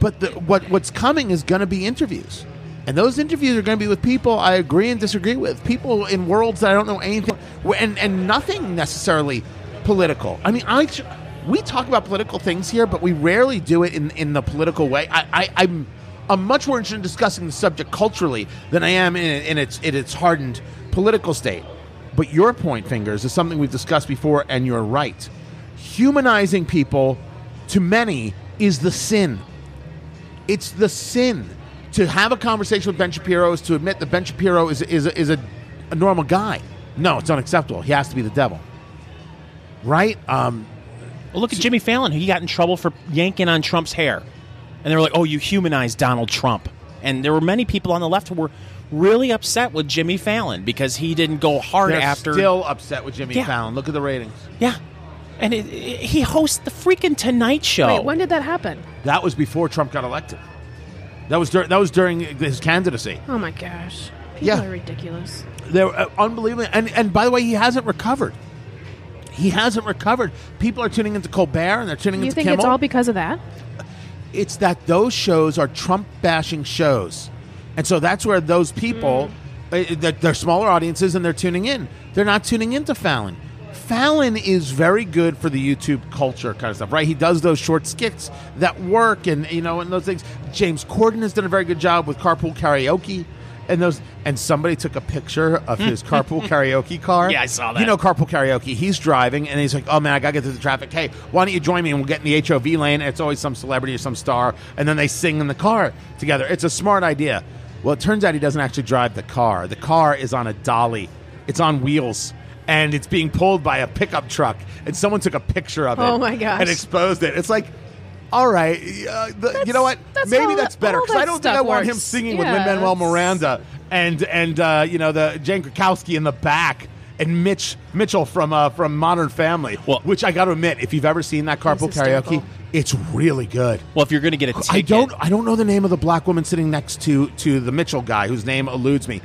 But what's coming is going to be interviews. And those interviews are going to be with people I agree and disagree with, people in worlds that I don't know anything, and nothing necessarily political. I mean, we talk about political things here, but we rarely do it in the political way. I'm much more interested in discussing the subject culturally than I am in its hardened political state. But your point, Fingers, is something we've discussed before, and you're right. Humanizing people, to many, is the sin. It's the sin. To have a conversation with Ben Shapiro is to admit that Ben Shapiro is a normal guy. No, it's unacceptable. He has to be the devil, right? Well, look at Jimmy Fallon. He got in trouble for yanking on Trump's hair, and they were like, "Oh, you humanized Donald Trump." And there were many people on the left who were really upset with Jimmy Fallon because he didn't go hard after. They're still upset with Jimmy Fallon. Look at the ratings. Yeah. And he hosts the freaking Tonight Show. Wait, when did that happen? That was before Trump got elected. That was during his candidacy. Oh, my gosh. People are ridiculous. They're unbelievable. And by the way, he hasn't recovered. He hasn't recovered. People are tuning into Colbert, and they're tuning into Kimmel. You think it's all because of that? It's that those shows are Trump-bashing shows. And so that's where those people, they're smaller audiences, and they're tuning in. They're not tuning into Fallon. Fallon is very good for the YouTube culture kind of stuff, right? He does those short skits that work and those things. James Corden has done a very good job with Carpool Karaoke And somebody took a picture of his carpool karaoke car. Yeah, I saw that. You know carpool karaoke. He's driving, and he's like, oh, man, I got to get through the traffic. Hey, why don't you join me, and we'll get in the HOV lane. And it's always some celebrity or some star. And then they sing in the car together. It's a smart idea. Well, it turns out he doesn't actually drive the car. The car is on a dolly. It's on wheels. And it's being pulled by a pickup truck. And someone took a picture of it. Oh, my gosh. And exposed it. It's like... All right, you know what? Maybe that's better because I don't think I want him singing with Lin-Manuel Miranda and you know the Jane Krakowski in the back and Mitchell from Modern Family. Well, which I got to admit, if you've ever seen that carpool karaoke, it's really good. Well, if you're going to get a ticket, I don't know the name of the black woman sitting next to the Mitchell guy whose name eludes me.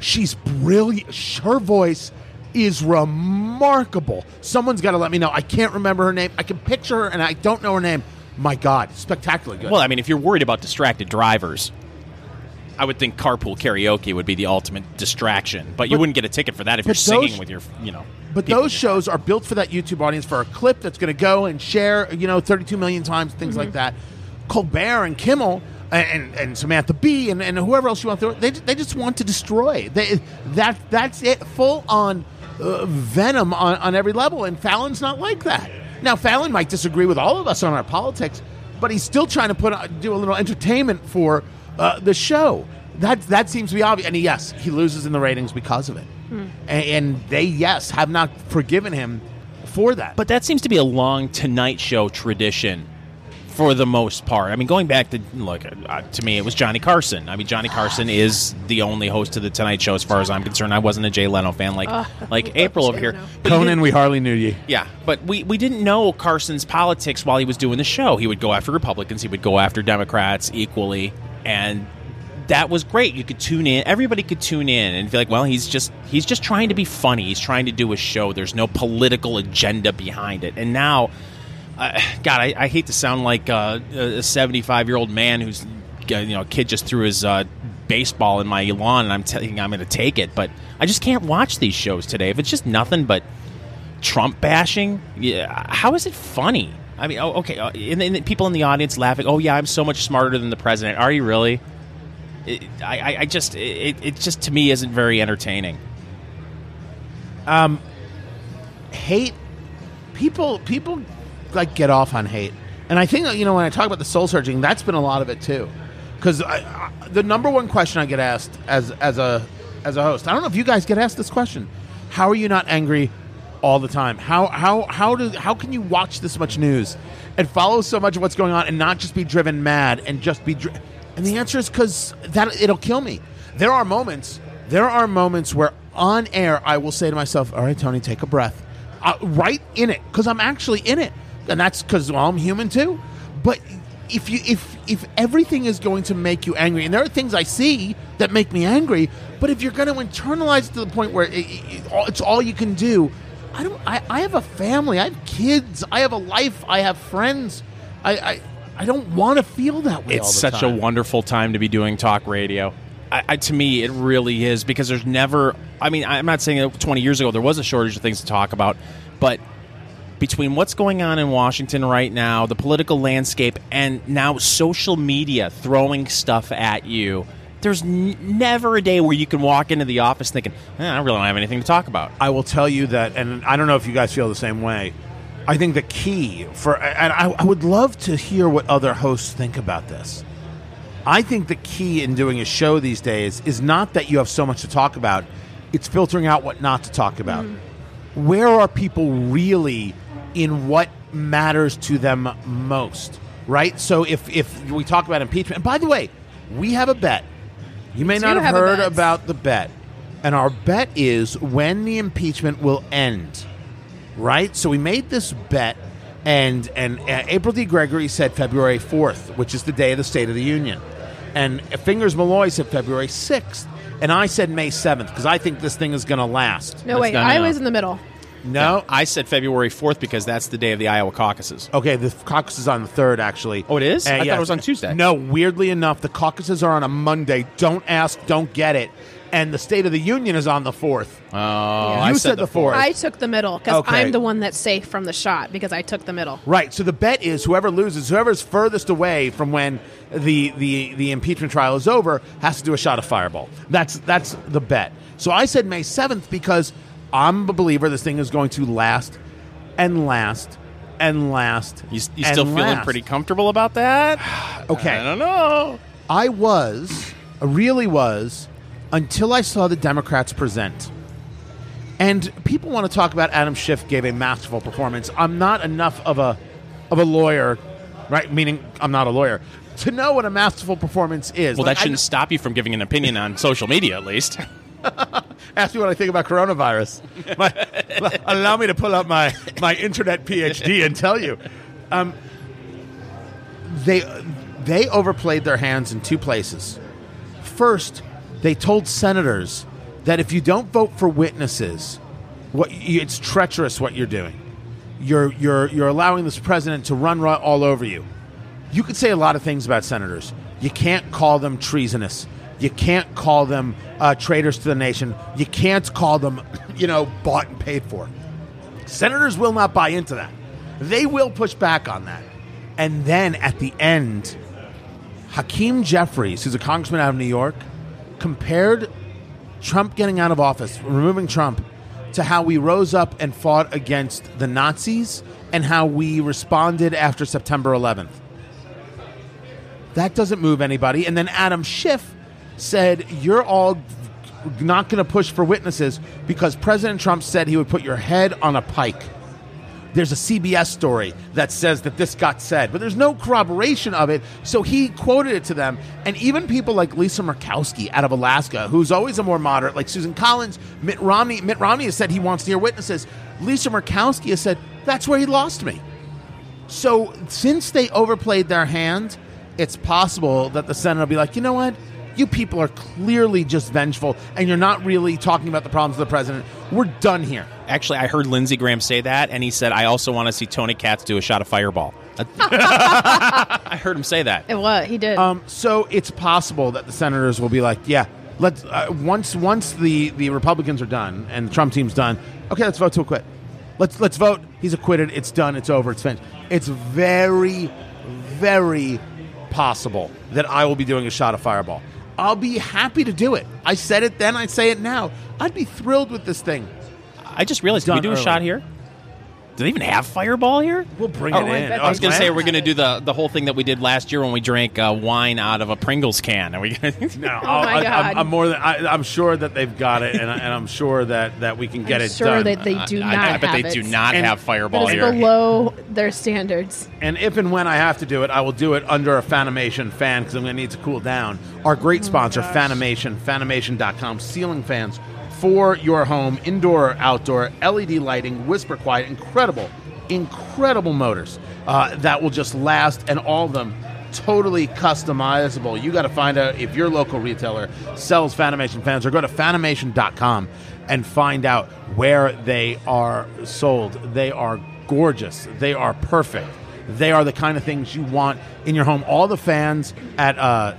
She's brilliant. Her voice is remarkable. Someone's got to let me know. I can't remember her name. I can picture her and I don't know her name. My God, spectacularly good. Well, I mean, if you're worried about distracted drivers, I would think carpool karaoke would be the ultimate distraction. But you wouldn't get a ticket for that if you're singing with your, you know. But those shows are built for that YouTube audience for a clip that's going to go and share, you know, 32 million times, things like that. Colbert and Kimmel and Samantha Bee and whoever else you want, they just want to destroy. That's it, full on venom on every level. And Fallon's not like that. Now, Fallon might disagree with all of us on our politics, but he's still trying to do a little entertainment for the show. That seems to be obvious. And yes, he loses in the ratings because of it. And they, yes, have not forgiven him for that. But that seems to be a long Tonight Show tradition for the most part. I mean, going back to, look, to me, it was Johnny Carson. I mean, Johnny Carson is the only host of the Tonight Show as far as I'm concerned. I wasn't a Jay Leno fan like April over here. Conan, we hardly knew you. Yeah, but we didn't know Carson's politics while he was doing the show. He would go after Republicans. He would go after Democrats equally. And that was great. You could tune in. Everybody could tune in and feel like, well, he's just trying to be funny. He's trying to do a show. There's no political agenda behind it. And now... God, I hate to sound like a 75-year-old man who's, you know, a kid just threw his baseball in my lawn, and I'm telling I'm going to take it. But I just can't watch these shows today. If it's just nothing but Trump bashing, yeah, how is it funny? I mean, okay, and people in the audience laughing. Oh yeah, I'm so much smarter than the president. Are you really? It just to me isn't very entertaining. Hate people. Like get off on hate, and I think, you know, when I talk about the soul searching, that's been a lot of it too, because the number one question I get asked as a host, I don't know if you guys get asked this question: how are you not angry all the time? How can you watch this much news and follow so much of what's going on and not just be driven mad and just be? And the answer is because that it'll kill me. There are moments where on air I will say to myself, "All right, Tony, take a breath," right in it, because I'm actually in it. And that's because, well, I'm human too. But if everything is going to make you angry, and there are things I see that make me angry, but if you're going to internalize it to the point where it's all you can do, I have a family, I have kids, I have a life, I have friends. I don't want to feel that way. It's all the such time. A wonderful time to be doing talk radio. To me, it really is, because there's never. I mean, I'm not saying that 20 years ago there was a shortage of things to talk about, but. Between what's going on in Washington right now, the political landscape, and now social media throwing stuff at you, there's never a day where you can walk into the office thinking, I really don't have anything to talk about. I will tell you that, and I don't know if you guys feel the same way, I think the key for, and I would love to hear what other hosts think about this. I think the key in doing a show these days is not that you have so much to talk about, it's filtering out what not to talk about. Mm-hmm. Where are people really... in what matters to them most, right? So if we talk about impeachment, and by the way, we have a bet. You may not have heard about the bet. And our bet is when the impeachment will end, right? So we made this bet, and April D. Gregory said February 4th, which is the day of the State of the Union. And Fingers Malloy said February 6th. And I said May 7th, because I think this thing is going to last. No, wait, I was in the middle. No, yeah, I said February 4th because that's the day of the Iowa caucuses. Okay, the caucus is on the 3rd, actually. Oh, it is? I thought it was on Tuesday. No, weirdly enough, the caucuses are on a Monday. Don't ask, don't get it. and the State of the Union is on the 4th. Oh, yeah. You said the 4th. I took the middle because I'm the one that's safe from the shot because I took the middle. Right. So the bet is whoever loses, whoever's furthest away from when the impeachment trial is over, has to do a shot of Fireball. That's the bet. So I said May 7th because I'm a believer this thing is going to last and last and last. You still feeling pretty comfortable about that? Okay. I don't know. I really was, until I saw the Democrats present. And people want to talk about Adam Schiff gave a masterful performance. I'm not enough of a lawyer, right? Meaning I'm not a lawyer, to know what a masterful performance is. Well, that shouldn't stop you from giving an opinion on social media, at least. Ask me what I think about coronavirus. Allow me to pull up my internet PhD and tell you. They overplayed their hands in two places. First, they told senators that if you don't vote for witnesses, it's treacherous what you're doing. You're allowing this president to run all over you. You could say a lot of things about senators. You can't call them treasonous. You can't call them traitors to the nation. You can't call them, bought and paid for. Senators will not buy into that. They will push back on that. And then at the end, Hakeem Jeffries, who's a congressman out of New York, compared Trump getting out of office, removing Trump, to how we rose up and fought against the Nazis and how we responded after September 11th. That doesn't move anybody. And then Adam Schiff said, you're all not going to push for witnesses because President Trump said he would put your head on a pike. There's a CBS story that says that this got said, but there's no corroboration of it, so he quoted it to them. And even people like Lisa Murkowski out of Alaska, who's always a more moderate, like Susan Collins, Mitt Romney has said he wants to hear witnesses. Lisa Murkowski has said, that's where he lost me. So since they overplayed their hand, it's possible that the Senate will be like, you know what? You people are clearly just vengeful, and you're not really talking about the problems of the president. We're done here. Actually, I heard Lindsey Graham say that, and he said, I also want to see Tony Katz do a shot of Fireball. I heard him say that. It was. He did. So it's possible that the senators will be like, yeah, let's once the Republicans are done and the Trump team's done, okay, let's vote to acquit. Let's vote. He's acquitted. It's done. It's over. It's finished. It's very, very possible that I will be doing a shot of Fireball. I'll be happy to do it. I said it then, I say it now. I'd be thrilled with this thing. I just realized, can we do a shot here? Do they even have Fireball here? We'll bring it in. I was going to say, we're going to do the whole thing that we did last year when we drank wine out of a Pringles can. Are we going to? No, I'm sure that they've got it, and I'm sure that we can get it done. I'm sure that they do not have it. I bet they do not have Fireball here. It's below their standards. And if and when I have to do it, I will do it under a Fanimation fan because I'm going to need to cool down. Our great sponsor, Fanimation, Fanimation.com, ceiling fans. For your home, indoor or outdoor, LED lighting, whisper quiet, incredible motors that will just last, and all of them totally customizable. You got to find out if your local retailer sells Fanimation fans, or go to Fanimation.com and find out where they are sold. They are gorgeous. They are perfect. They are the kind of things you want in your home. All the fans at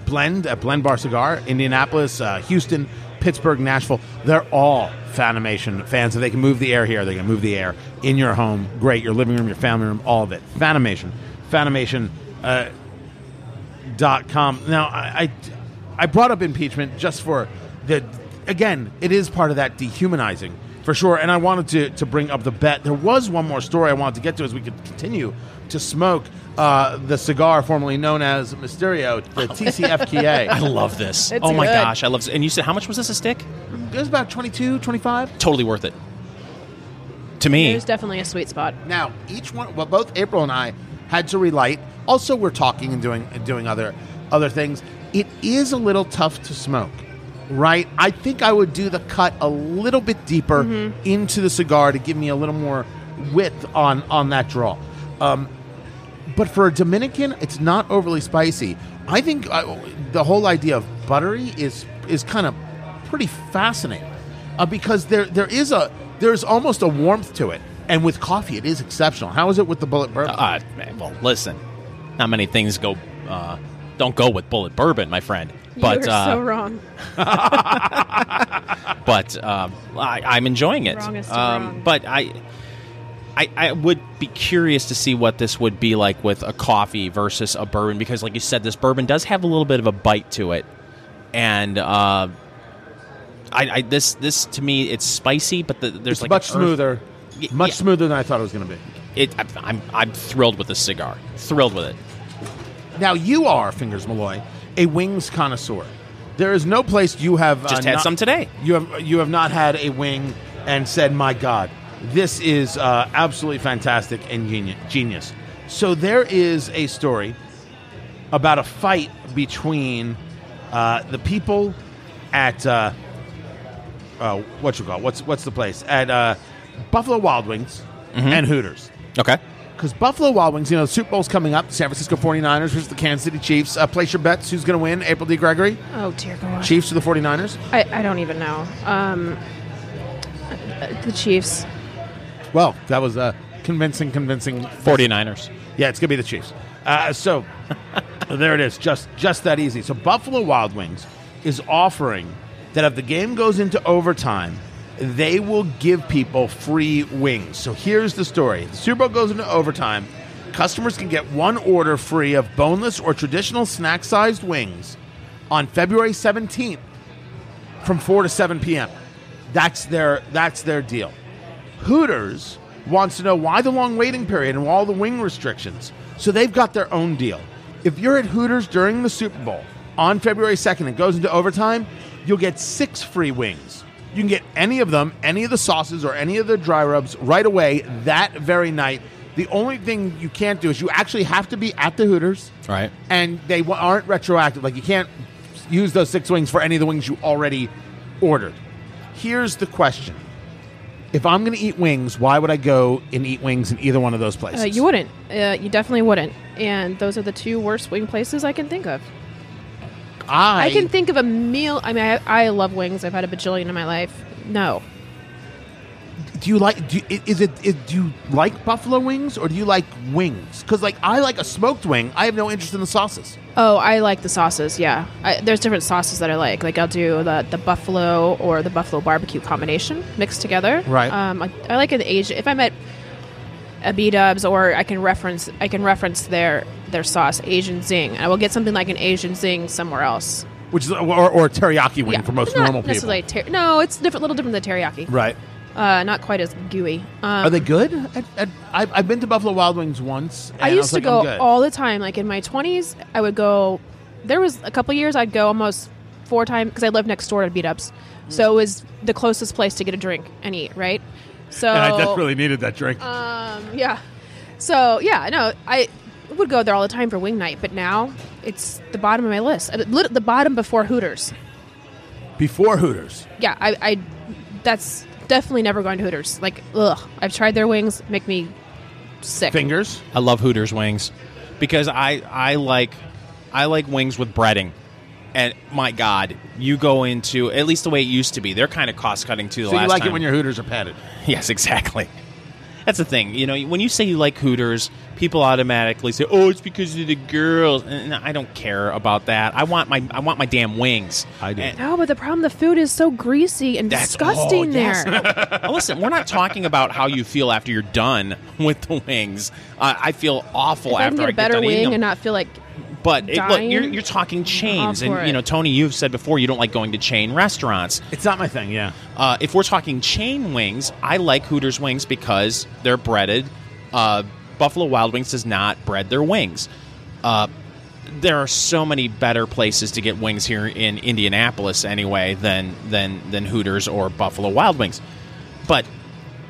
Blend Bar Cigar, Indianapolis, Houston, Pittsburgh, Nashville, they're all Fanimation fans. If they can move the air here, they can move the air in your home. Great. Your living room, your family room, all of it. Fanimation. Fanimation.com. Now, I brought up impeachment just for the... Again, it is part of that dehumanizing, for sure. And I wanted to bring up the bet. There was one more story I wanted to get to as we could continue to smoke the cigar formerly known as Mysterio, the TCFKA. I love this. It's my gosh, I love this. And you said, how much was this a stick? It was about $22, $25. Totally worth it. To me. It was definitely a sweet spot. Now, each one, well, both April and I had to relight. Also, we're talking and doing other things. It is a little tough to smoke, right? I think I would do the cut a little bit deeper into the cigar to give me a little more width on that draw. But for a Dominican, it's not overly spicy. I think the whole idea of buttery is kind of pretty fascinating because there's almost a warmth to it, and with coffee, it is exceptional. How is it with the Bulleit Bourbon? Well, listen, not many things go don't go with Bulleit Bourbon, my friend. But you're so wrong. But I'm enjoying it. Wrong. But I would be curious to see what this would be like with a coffee versus a bourbon, because, like you said, this bourbon does have a little bit of a bite to it, and this to me, it's spicy, but there's, it's like much smoother, much smoother than I thought it was going to be. I'm thrilled with this cigar. Thrilled with it. Now you are, Fingers Malloy, a wings connoisseur. There is no place you have just had some today. You have not had a wing and said, "My God, this is absolutely fantastic and genius." So there is a story about a fight between the people at what's the place at Buffalo Wild Wings and Hooters. Okay. Because Buffalo Wild Wings, the Super Bowl's coming up. San Francisco 49ers versus the Kansas City Chiefs. Place your bets. Who's going to win? April D. Gregory? Oh, dear God. Chiefs or the 49ers? I don't even know. The Chiefs. Well, that was a convincing. 49ers. Yeah, it's going to be the Chiefs. So there it is. Just that easy. So Buffalo Wild Wings is offering that if the game goes into overtime, they will give people free wings. So here's the story. The Super Bowl goes into overtime. Customers can get one order free of boneless or traditional snack-sized wings on February 17th from 4 to 7 p.m. That's their deal. Hooters wants to know why the long waiting period and all the wing restrictions. So they've got their own deal. If you're at Hooters during the Super Bowl on February 2nd and goes into overtime, you'll get 6 free wings. You can get any of them, any of the sauces, or any of the dry rubs right away that very night. The only thing you can't do is you actually have to be at the Hooters. Right. And they aren't retroactive. Like, you can't use those 6 wings for any of the wings you already ordered. Here's the question. If I'm going to eat wings, why would I go and eat wings in either one of those places? You wouldn't. You definitely wouldn't. And those are the 2 worst wing places I can think of. I can think of a meal. I mean, I love wings. I've had a bajillion in my life. No. Do you like buffalo wings, or do you like wings? Because, like, I like a smoked wing. I have no interest in the sauces. Oh, I like the sauces. Yeah, there's different sauces that I like. Like, I'll do the buffalo or the buffalo barbecue combination mixed together. Right. I like an Asian. If I'm at a B-dubs, or I can reference their sauce, Asian Zing. I will get something like an Asian Zing somewhere else, which is or teriyaki wing for most normal people. No, it's different, little different than teriyaki. Right. Not quite as gooey. Are they good? I've been to Buffalo Wild Wings once. And I used to go all the time. Like, in my 20s, I would go. There was a couple years I'd go almost 4 times, because I lived next door to B-dubs, so it was the closest place to get a drink and eat. Right. So, and I definitely needed that drink. Yeah. So, yeah, no, I would go there all the time for wing night, but now it's the bottom of my list. The bottom before Hooters. Before Hooters? Yeah, I that's definitely never going to Hooters. Like, ugh, I've tried their wings, make me sick. Fingers? I love Hooters wings, because I like wings with breading. And my God, you go into, at least the way it used to be, they're kind of cost-cutting too. So you like it when your Hooters are padded. Yes, exactly. That's the thing. You know, when you say you like Hooters, people automatically say, "Oh, it's because of the girls." And I don't care about that. I want my damn wings. I do. No, but the problem, the food is so greasy and disgusting there. Yes. Now, listen, we're not talking about how you feel after you're done with the wings. I feel awful after I get done eating them. I can get a better wing and not feel like. But look, you're talking chains, and Tony, you've said before you don't like going to chain restaurants. It's not my thing. Yeah. If we're talking chain wings, I like Hooters wings because they're breaded. Buffalo Wild Wings does not bread their wings. There are so many better places to get wings here in Indianapolis, anyway, than Hooters or Buffalo Wild Wings. But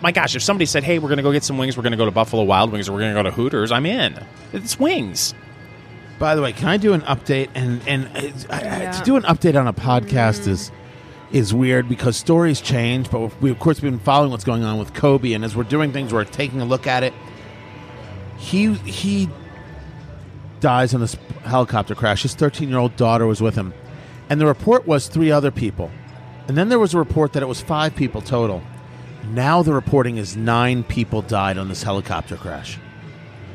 my gosh, if somebody said, "Hey, we're going to go get some wings. We're going to go to Buffalo Wild Wings, or we're going to go to Hooters," I'm in. It's wings. By the way, can I do an update? And to do an update on a podcast is weird, because stories change. But we, of course, we've been following what's going on with Kobe, and as we're doing things, we're taking a look at it. He dies in this helicopter crash. His 13-year-old daughter was with him, and the report was 3 other people. And then there was a report that it was 5 people total. Now the reporting is 9 people died on this helicopter crash.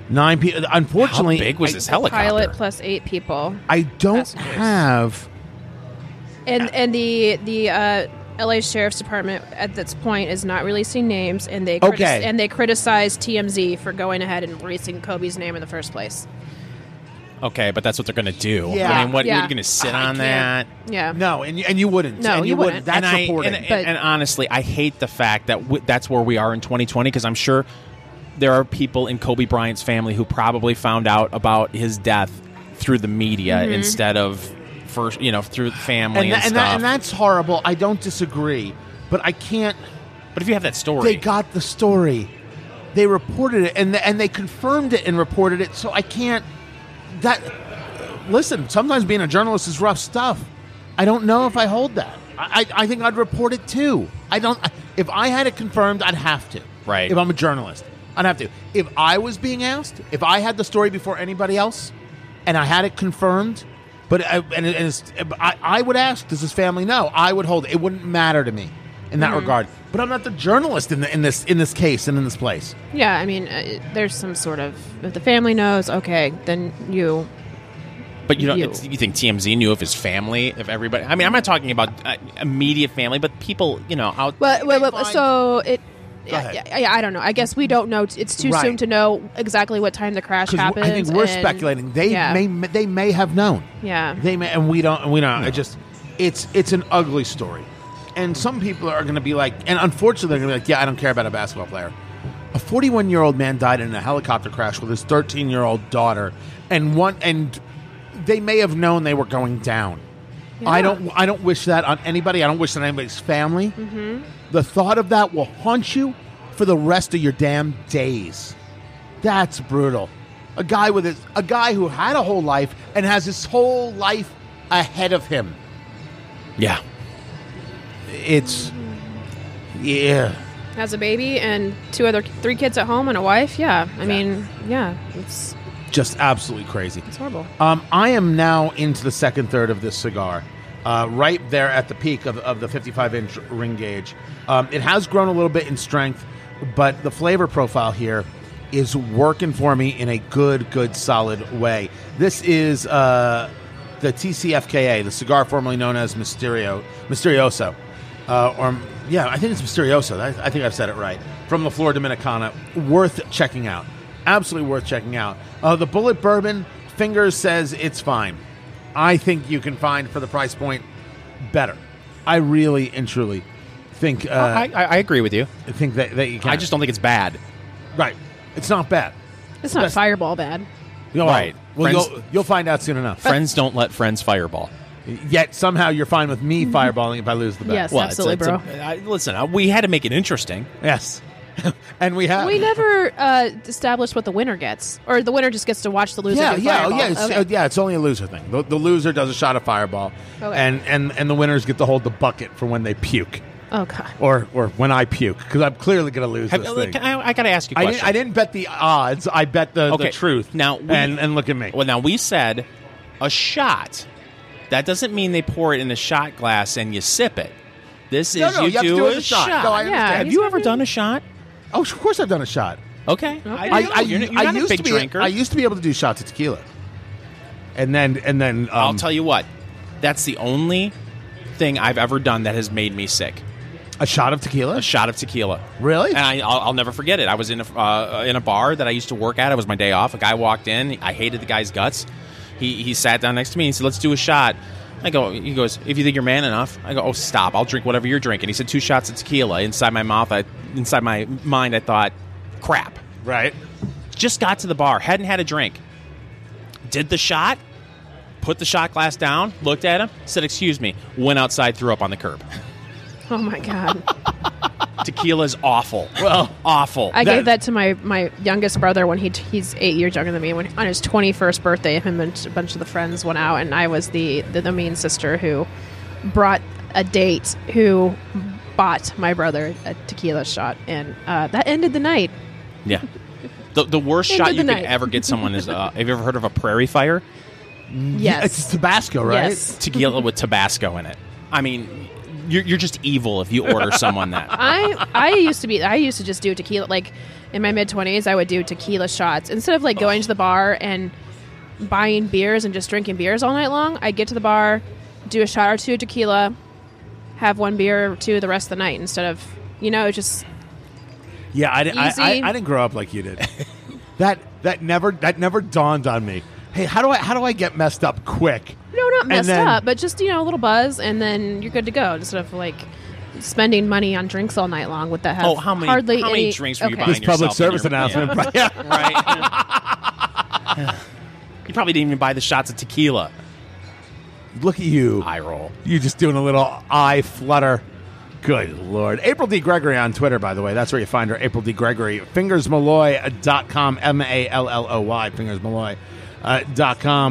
9 people. Unfortunately, how big was this helicopter? Pilot plus 8 people. I don't have. And the LA Sheriff's Department at this point is not releasing names, and they criticized TMZ for going ahead and releasing Kobe's name in the first place. Okay, but that's what they're going to do. Yeah. I mean, what you're going to sit on that? Yeah. No, and you wouldn't. No, and you wouldn't. That's reporting. And honestly, I hate the fact that that's where we are in 2020, because I'm sure there are people in Kobe Bryant's family who probably found out about his death through the media instead of through the family and stuff. And that's horrible. I don't disagree, but I can't. But if you have that story, they got the story. They reported it, and they confirmed it and reported it. So I can't. Listen, sometimes being a journalist is rough stuff. I don't know if I hold that. I think I'd report it too. If I had it confirmed, I'd have to. Right. If I'm a journalist, I'd have to. If I was being asked, if I had the story before anybody else, and I had it confirmed, I would ask, does his family know? I would hold it. It wouldn't matter to me in that regard. But I'm not the journalist in this case and in this place. Yeah, I mean, there's some sort of, if the family knows, okay, then you. But you think TMZ knew if his family, if everybody? I mean, I'm not talking about immediate family, but people, out. Well, so it. Yeah, I don't know. I guess we don't know. It's too soon to know exactly what time the crash happened. I think we're speculating. They may have known. Yeah, they may, and we don't. We don't. No. It's an ugly story. And some people are going to be like, and unfortunately they're going to be like, yeah, I don't care about a basketball player. A 41-year-old man died in a helicopter crash with his 13-year-old daughter, and they may have known they were going down. Yeah. I don't wish that on anybody. I don't wish that on anybody's family. Mm-hmm. The thought of that will haunt you for the rest of your damn days. That's brutal. A guy who had a whole life and has his whole life ahead of him. Yeah. Has a baby and 3 kids at home and a wife. Yeah. I mean, it's just absolutely crazy. It's horrible. I am now into the second third of this cigar, right there at the peak of the 55-inch ring gauge. It has grown a little bit in strength, but the flavor profile here is working for me in a good, solid way. This is the TCFKA, the cigar formerly known as Mysterioso. I think it's Mysterioso. I think I've said it right. From La Flor Dominicana. Worth checking out. Absolutely worth checking out. The Bulleit Bourbon, Fingers says it's fine. I think you can find, for the price point, better. I really and truly think... I agree with you. I think that you can. I just don't think it's bad. Right. It's not bad. It's not Fireball bad. You're right. Well, friends, you'll find out soon enough. Friends don't let friends fireball. Yet somehow you're fine with me fireballing if I lose the bet. Yes, well, absolutely, bro. We had to make it interesting. Yes. And we have. We never established what the winner gets. Or the winner just gets to watch the loser get fireball. It's only a loser thing. The loser does a shot of fireball, and the winners get to hold the bucket for when they puke. Oh, God. Or when I puke, because I'm clearly going to lose this thing. I got to ask you a question. I didn't bet the odds. I bet the truth. Now and look at me. Well, now we said a shot. That doesn't mean they pour it in a shot glass and you sip it. You have to do a shot. No, I understand. Have you ever done a shot? Oh, of course I've done a shot. Okay. You're not a big drinker. I used to be able to do shots of tequila. And then I'll tell you what. That's the only thing I've ever done that has made me sick. A shot of tequila? A shot of tequila. Really? And I'll never forget it. I was in a bar that I used to work at. It was my day off. A guy walked in. I hated the guy's guts. He sat down next to me and said, "Let's do a shot." I go. He goes, "If you think you're man enough." I go, "Oh, stop! I'll drink whatever you're drinking." He said, 2 shots of tequila. Inside my mind, I thought, "Crap!" Right. Just got to the bar, hadn't had a drink. Did the shot? Put the shot glass down. Looked at him. Said, "Excuse me." Went outside, threw up on the curb. Oh my God. Tequila's awful. Well, awful. I gave that to my youngest brother when he's 8 years younger than me. When on his 21st birthday, him and a bunch of the friends went out, and I was the mean sister who brought a date who bought my brother a tequila shot, and that ended the night. Yeah, the worst shot you could ever get someone is. Have you ever heard of a prairie fire? Yes, it's Tabasco, right? Yes. Tequila with Tabasco in it. I mean. You're just evil if you order someone that. I used to just do tequila. Like in my mid-20s, I would do tequila shots instead of like going to the bar and buying beers and just drinking beers all night long. I'd get to the bar, do a shot or two of tequila, have one beer or two the rest of the night instead of, you know, just. Yeah, I didn't grow up like you did. That never dawned on me. Hey, how do I get messed up quick? No, not messed up, but just, you know, a little buzz, and then you're good to go. Instead of like spending money on drinks all night long with that. Oh, how many drinks were you buying yourself? This public service announcement, right? You probably didn't even buy the shots of tequila. Look at you. Eye roll. You're just doing a little eye flutter. Good Lord. April D. Gregory on Twitter, by the way. That's where you find her, April D. Gregory. Fingersmalloy.com, MALLOY, Fingersmalloy.com.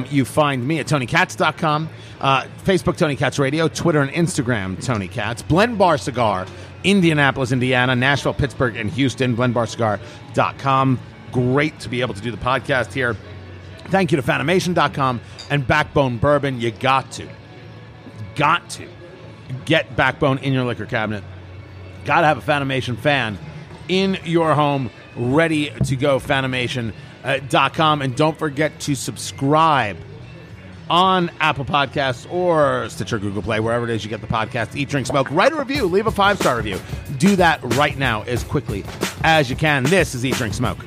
You find me at TonyKatz.com. Facebook, Tony Katz Radio. Twitter and Instagram, Tony Katz. Blend Bar Cigar, Indianapolis, Indiana, Nashville, Pittsburgh, and Houston. BlendBarCigar.com. Great to be able to do the podcast here. Thank you to Fanimation.com and Backbone Bourbon. You got to get Backbone in your liquor cabinet. Got to have a Fanimation fan in your home, ready to go. Fanimation.com. And don't forget to subscribe on Apple Podcasts or Stitcher, Google Play, wherever it is you get the podcast. Eat, drink, smoke. Write a review. Leave a 5-star review. Do that right now as quickly as you can. This is Eat, Drink, Smoke.